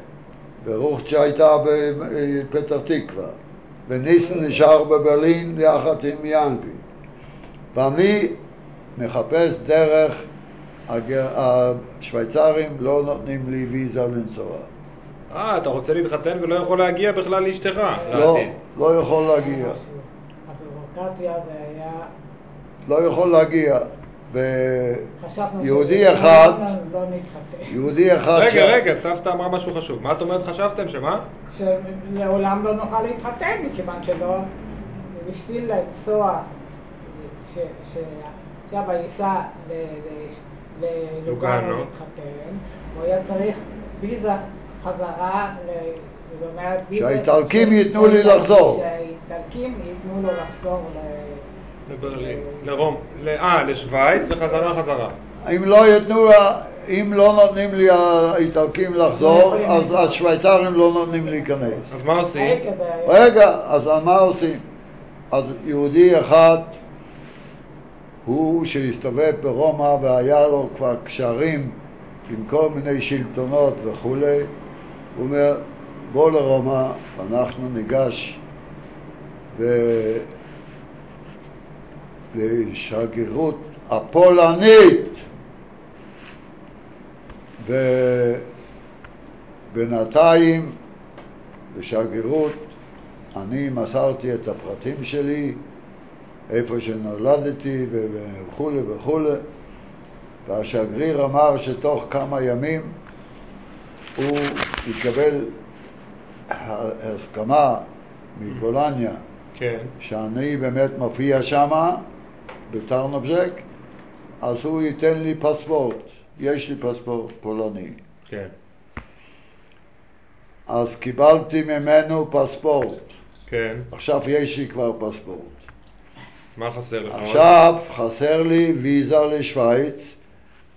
ורוחצ'ה הייתה בפתח תקווה, וניסן נשאר בברלין יחד עם ינקי. ואני מחפש דרך, השוויצרים לא נותנים לי ויזה לנסוע. אה, אתה רוצה להתחתן ולא יכול להגיע בכלל לאשתך. לא, לא יכול להגיע. הבירוקרטיה והיה... לא יכול להגיע. יהודי אחד, יהודי אחד... רגע, רגע, סבתא אמרה משהו חשוב. מה את אומרת חשבתם? שמה? שלעולם לא נוכל להתחתן, מכיוון שלא... בשביל לנסוע, שעכשיו היסע ללוגנו להתחתן, הוא היה צריך ויזה חזרה, זאת אומרת... שהאיטלקים ייתנו לי לחזור. שהאיטלקים ייתנו לו לחזור לברלין, לרום, אה, לשוויץ וחזרה חזרה. אם לא ייתנו, אם לא נותנים לי האיטלקים לחזור, אז השוויצרים לא נותנים להיכנס. אז מה עושים? רגע, אז מה עושים? אז יהודי אחד הוא שהסתובב ברומא והיה לו כבר קשרים עם כל מיני שלטונות וכולי. הוא אומר, בוא לרומא, אנחנו ניגש לשגרירות הפולנית, ובינתיים בשגרירות אני מסרתי את הפרטים שלי, איפה שנולדתי וכו' וכו'. והשגריר אמר שתוך כמה ימים הוא יקבל הסכמה מפולניה, כן. שאני באמת מופיע שמה, בטרנובז'ק, אז הוא ייתן לי פספורט, יש לי פספורט פולני. כן. אז קיבלתי ממנו פספורט. כן. עכשיו יש לי כבר פספורט. מה חסר לך? עכשיו חסר לי ויזה לשוויץ,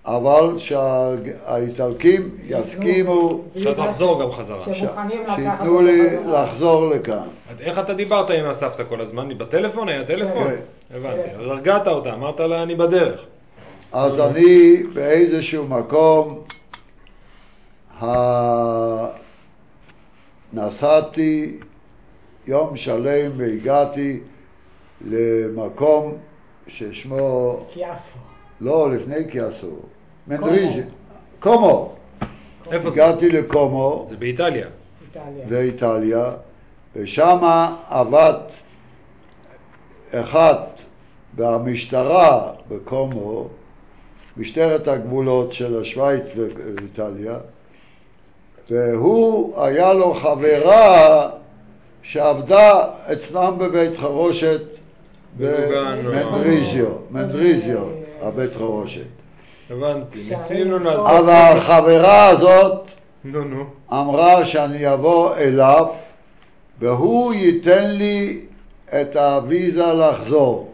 אבל שהאיטלקים יסכימו... שתחזור גם חזרה. שיתנו לי לחזור לכאן. איך אתה דיברת עם הסבתא כל הזמן? אני בטלפון? היה טלפון? הבנתי. הרגעת אותה, אמרת לה אני בדרך. אז אני באיזשהו מקום... נסעתי יום שלם והגעתי למקום ששמו... קיאסו. לא, לפני קיאסו. מנדריז'י. קומו. איפה זה? הגעתי לקומו. זה באיטליה. באיטליה. ושמה עבד אחת במשטרה בקומו, משטרת הגבולות של השוויץ ואיטליה, והוא היה לו חברה שעבדה אצלם בבית חרושת במנדריזיו, מנדריזיו, הבית חרושת. הבנתי, ניסינו לעשות... אבל החברה הזאת אמרה שאני אבוא אליו והוא ייתן לי את הוויזה לחזור.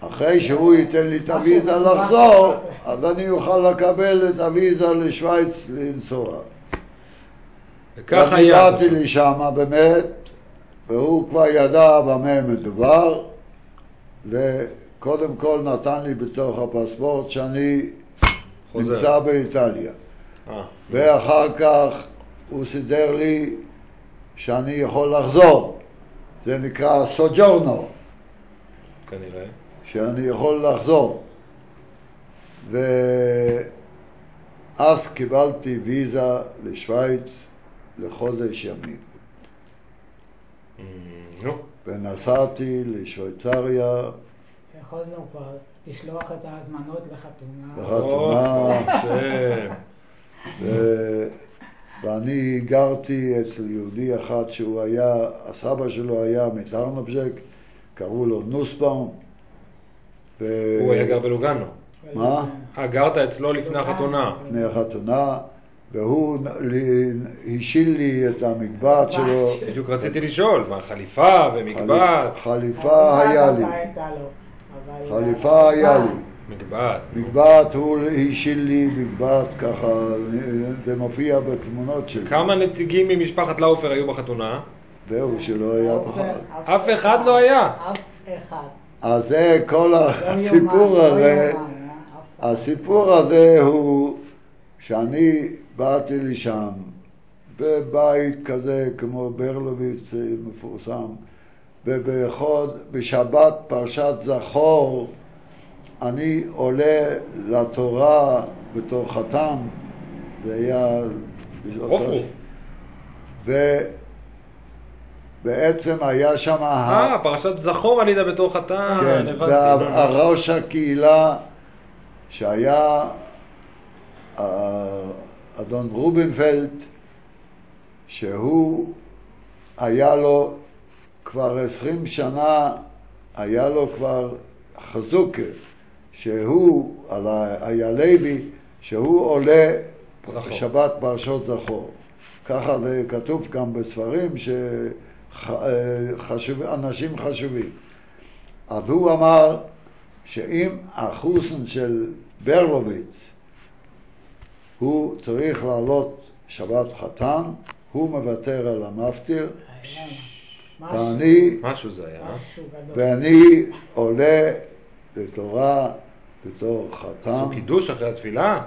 אחרי שהוא ייתן לי את הוויזה לחזור, אז אני אוכל לקבל את הוויזה לשוויץ לנסוע. הגעתי לי שמה באמת, והוא כבר ידע במה מדובר, וקודם כל נתן לי בתוך הפספורט שאני נמצא באיטליה. ואחר כך הוא סידר לי שאני יכול לחזור. זה נקרא סוג'ורנו. כנראה. שאני יכול לחזור. ואז קיבלתי ויזה לשוויץ לחודש ימים. ונסעתי לשוויצריה. יכולנו כבר לשלוח את ההזמנות לחתונה. לחתונה. ואני גרתי אצל יהודי אחד שהוא היה, הסבא שלו היה מטרנובז'ק, קראו לו נוסבאום. הוא היה גר בלוגנו. מה? גרת אצלו לפני החתונה. לפני החתונה. והוא השאיל לי את המגבעת שלו. בדיוק רציתי לשאול, מה, חליפה ומגבעת? חליפה היה לי. חליפה היה לי. מגבעת. מגבעת, הוא השאיל לי מגבעת ככה, זה מופיע בתמונות שלי. כמה נציגים ממשפחת לאופר היו בחתונה? זהו, שלא היה בחר. אף אחד לא היה. אף אחד. אז זה כל הסיפור הזה, הסיפור הזה הוא שאני באתי לשם בבית כזה כמו ברלינוביץ מפורסם, ובשבת פרשת זכור אני עולה לתורה בתור חתם, זה היה... ובעצם היה שם... אה, פרשת זכור עלית בתוך התא, כן, והראש הקהילה שהיה אדון רובינפלד, שהוא היה לו כבר עשרים שנה, היה לו כבר חזוקה, שהוא, היה לוי, שהוא עולה זכור. שבת פרשות זכור. ככה זה כתוב גם בספרים שאנשים חשובים. אז הוא אמר שאם החוסן של ברלוביץ הוא צריך לעלות שבת חתן, הוא מוותר על המפטיר, ואני, משהו זה היה. ואני עולה לתורה בתור חתן. עשו קידוש אחרי התפילה?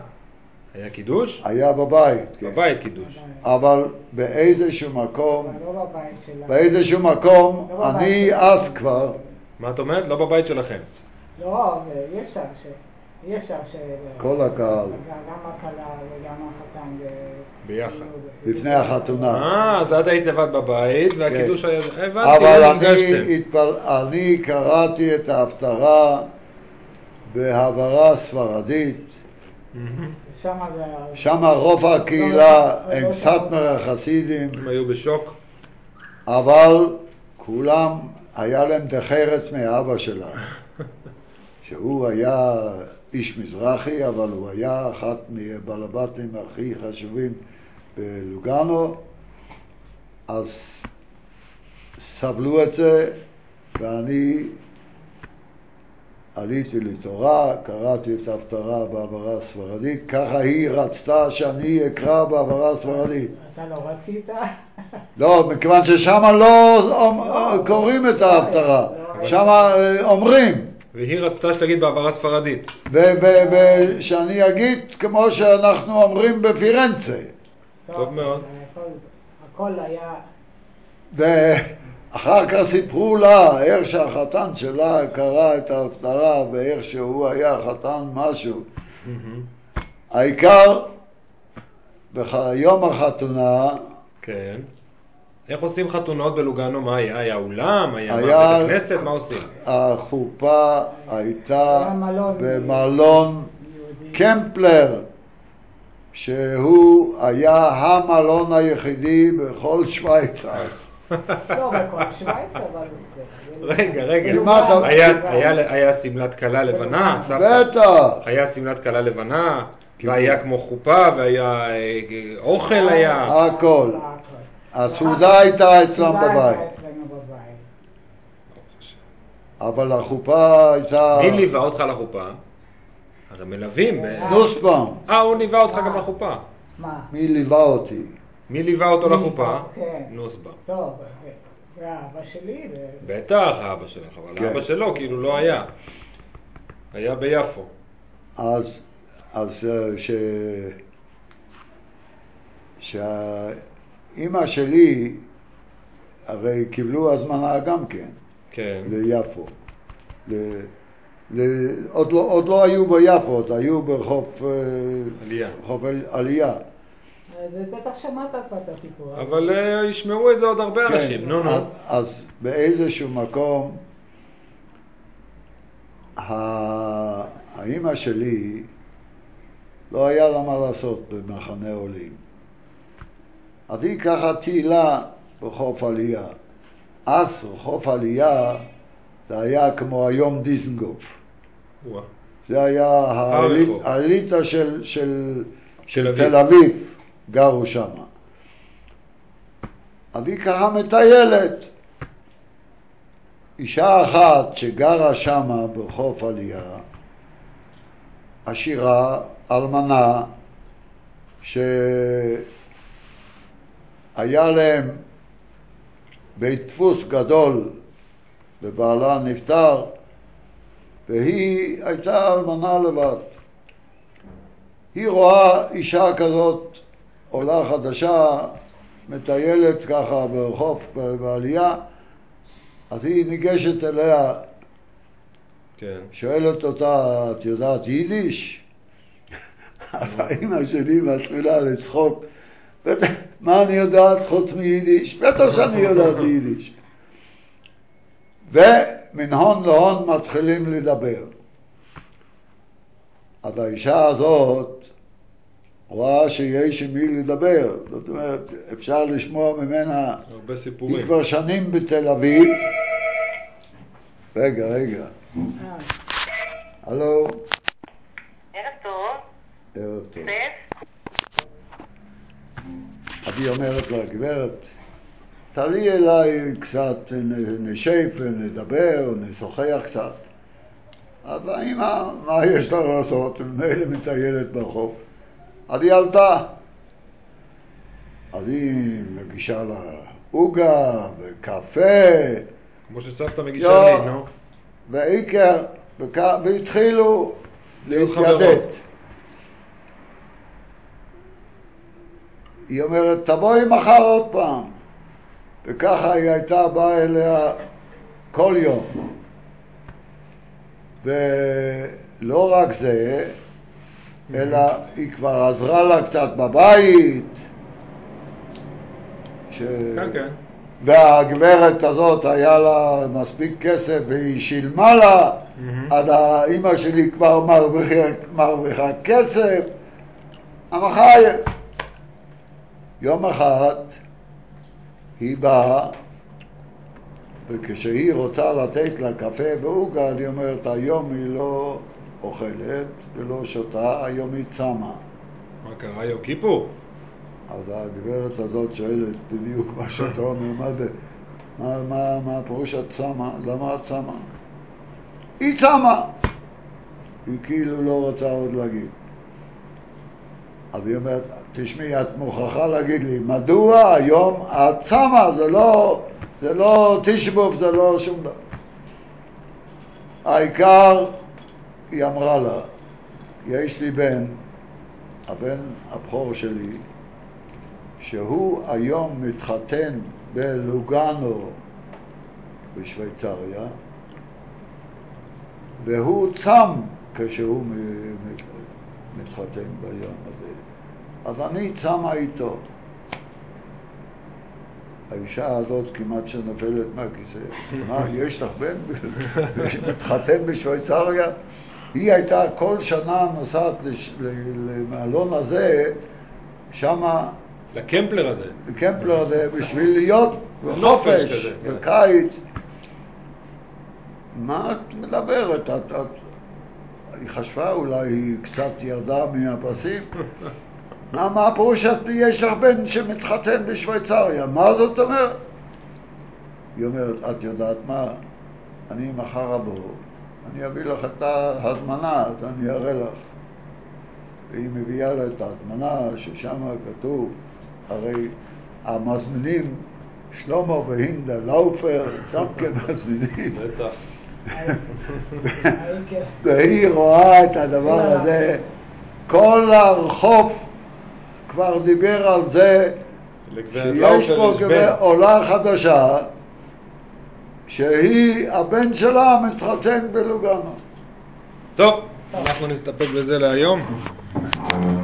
היה קידוש? היה בבית, כן. בבית קידוש. אבל באיזשהו מקום, לא בבית שלנו. באיזשהו מקום, לא אני אז כבר... מה את אומרת? לא בבית שלכם. לא, אי אפשר ש... אי אפשר ש... כל הקהל. גם הקהלה וגם החתן ו... ביחד. לפני החתונה. אה, אז עד היית לבד בבית, והקידוש כן. היה... הבנתי, אבל אני, התפל... אני קראתי את ההפטרה בהעברה ספרדית, שם רוב הקהילה הם קצת מרחסידים, הם היו בשוק, אבל כולם היה להם דחרץ מאבא שלה, שהוא היה איש מזרחי, אבל הוא היה אחת מבלבטים הכי חשובים בלוגנו, אז סבלו את זה, ואני עליתי לתורה, קראתי את ההפטרה בעברה הספרדית, ככה היא רצתה שאני אקרא בעברה הספרדית. אתה לא רצית? לא, מכיוון ששמה לא קוראים את ההפטרה, שמה אומרים. והיא רצתה שתגיד בעברה ספרדית. ושאני אגיד כמו שאנחנו אומרים בפירנצה. טוב מאוד. הכל היה... אחר כך סיפרו לה איך שהחתן שלה קרא את ההפטרה ואיך שהוא היה חתן משהו. Mm-hmm. העיקר, ביום החתונה... כן. איך עושים חתונות בלוגנו? מה היה? היה אולם? היה, היה בית הכנסת? מה עושים? החופה הייתה במלון, במלון קמפלר, שהוא היה המלון היחידי בכל שוויץ. לא, בכל שווייץ, אבל... רגע, רגע, היה סמלת קלה לבנה, בטח! היה סמלת קלה לבנה, והיה כמו חופה, והיה אוכל היה... הכל. הסעודה הייתה אצלם בבית. אבל החופה הייתה... מי ליווה אותך לחופה? הרי מלווים... נוסבאום. אה, הוא ליווה אותך גם לחופה. מה? מי ליווה אותי? מי ליווה אותו לחופה? נוסבאום. טוב, והאבא שלי... בטח האבא שלך, אבל האבא שלו כאילו לא היה. היה ביפו. אז שהאימא שלי הרי קיבלו הזמנה גם כן ליפו. עוד לא היו ביפו, היו ברחוב עלייה. ובטח שמעת כבר את הסיפור. אבל ישמעו את זה עוד הרבה אנשים, נו נו. אז באיזשהו מקום, האמא שלי לא היה לה מה לעשות במחנה עולים. אז היא ככה תהילה בחוף עלייה. אז בחוף עלייה זה היה כמו היום דיזנגוף. זה היה האליטה של תל אביב. גרו שם. אז היא ככה מטיילת. אישה אחת שגרה שם בחוף עלייה, עשירה, אלמנה, שהיה להם בית דפוס גדול ובעלה נפטר, והיא הייתה אלמנה לבד. היא רואה אישה כזאת עולה חדשה, מטיילת ככה ברחוב, בעלייה, אז היא ניגשת אליה, כן. שואלת אותה, את יודעת יידיש? אז האמא שלי מתחילה לצחוק, מה אני יודעת חוץ מיידיש? בטח שאני יודעת יידיש. ומן הון להון מתחילים לדבר. אז האישה הזאת רואה שיש עם מי לדבר. זאת אומרת, אפשר לשמוע ממנה... הרבה סיפורים. היא כבר שנים בתל אביב. רגע, רגע. הלו. ערב טוב. ערב טוב. אבי אומרת לה, גברת, תעלי אליי קצת, נשב ונדבר, נשוחח קצת. אז האמא, מה יש לה לעשות? מילא מטיילת ברחוב. אז היא עלתה. אז היא מגישה לה עוגה וקפה. כמו שסבתא מגישה לי, נו. ועיקר, והתחילו להתיידד. היא אומרת, תבואי מחר עוד פעם. וככה היא הייתה באה אליה כל יום. ולא רק זה, אלא היא כבר עזרה לה קצת בבית. כן, כן. והגברת הזאת היה לה מספיק כסף והיא שילמה לה, עד האמא שלי כבר מרוויחה כסף. המחר, יום אחד, היא באה, וכשהיא רוצה לתת לה קפה ועוגה, אני אומרת, היום היא לא אוכלת ולא שותה, היום היא צמה. מה קרה, יום כיפור? אז הגברת הזאת שואלת בדיוק מה שאתה אומר, מה הפירוש את צמה? למה את צמה? היא צמה! היא כאילו לא רוצה עוד להגיד. אז היא אומרת, תשמעי, את מוכרחה להגיד לי, מדוע היום את צמה? זה לא... זה לא תשבוף, זה לא שום דבר. העיקר, היא אמרה לה, יש לי בן, הבן הבכור שלי, שהוא היום מתחתן בלוגנו בשוויצריה, והוא צם כשהוא מתחתן ביום הזה. אז אני צמה איתו. האישה הזאת כמעט שנפלת מהכיסא. מה, יש לך בן? מתחתן בשוויצריה? היא הייתה כל שנה נוסעת למעלון הזה, שמה... לקמפלר הזה. לקמפלר הזה, בשביל להיות בחופש, בקיץ. מה את מדברת? היא חשבה, אולי היא קצת ירדה מהפסים. מה הפירוש שיש לך בן שמתחתן בשוויצריה? מה זאת אומרת? היא אומרת, את יודעת מה? אני מחר הבוקר, אני אביא לך את ההזמנה, אני אראה לך. והיא מביאה לה את ההזמנה ששם כתוב, הרי המזמינים, שלמה והינדה לאופר, גם כמזמינים. והיא רואה את הדבר הזה, כל הרחוב, כבר דיבר על זה שיש פה כבר עולה חדשה שהיא, הבן שלה מתחתן בלוגנו. טוב, אנחנו נסתפק בזה להיום.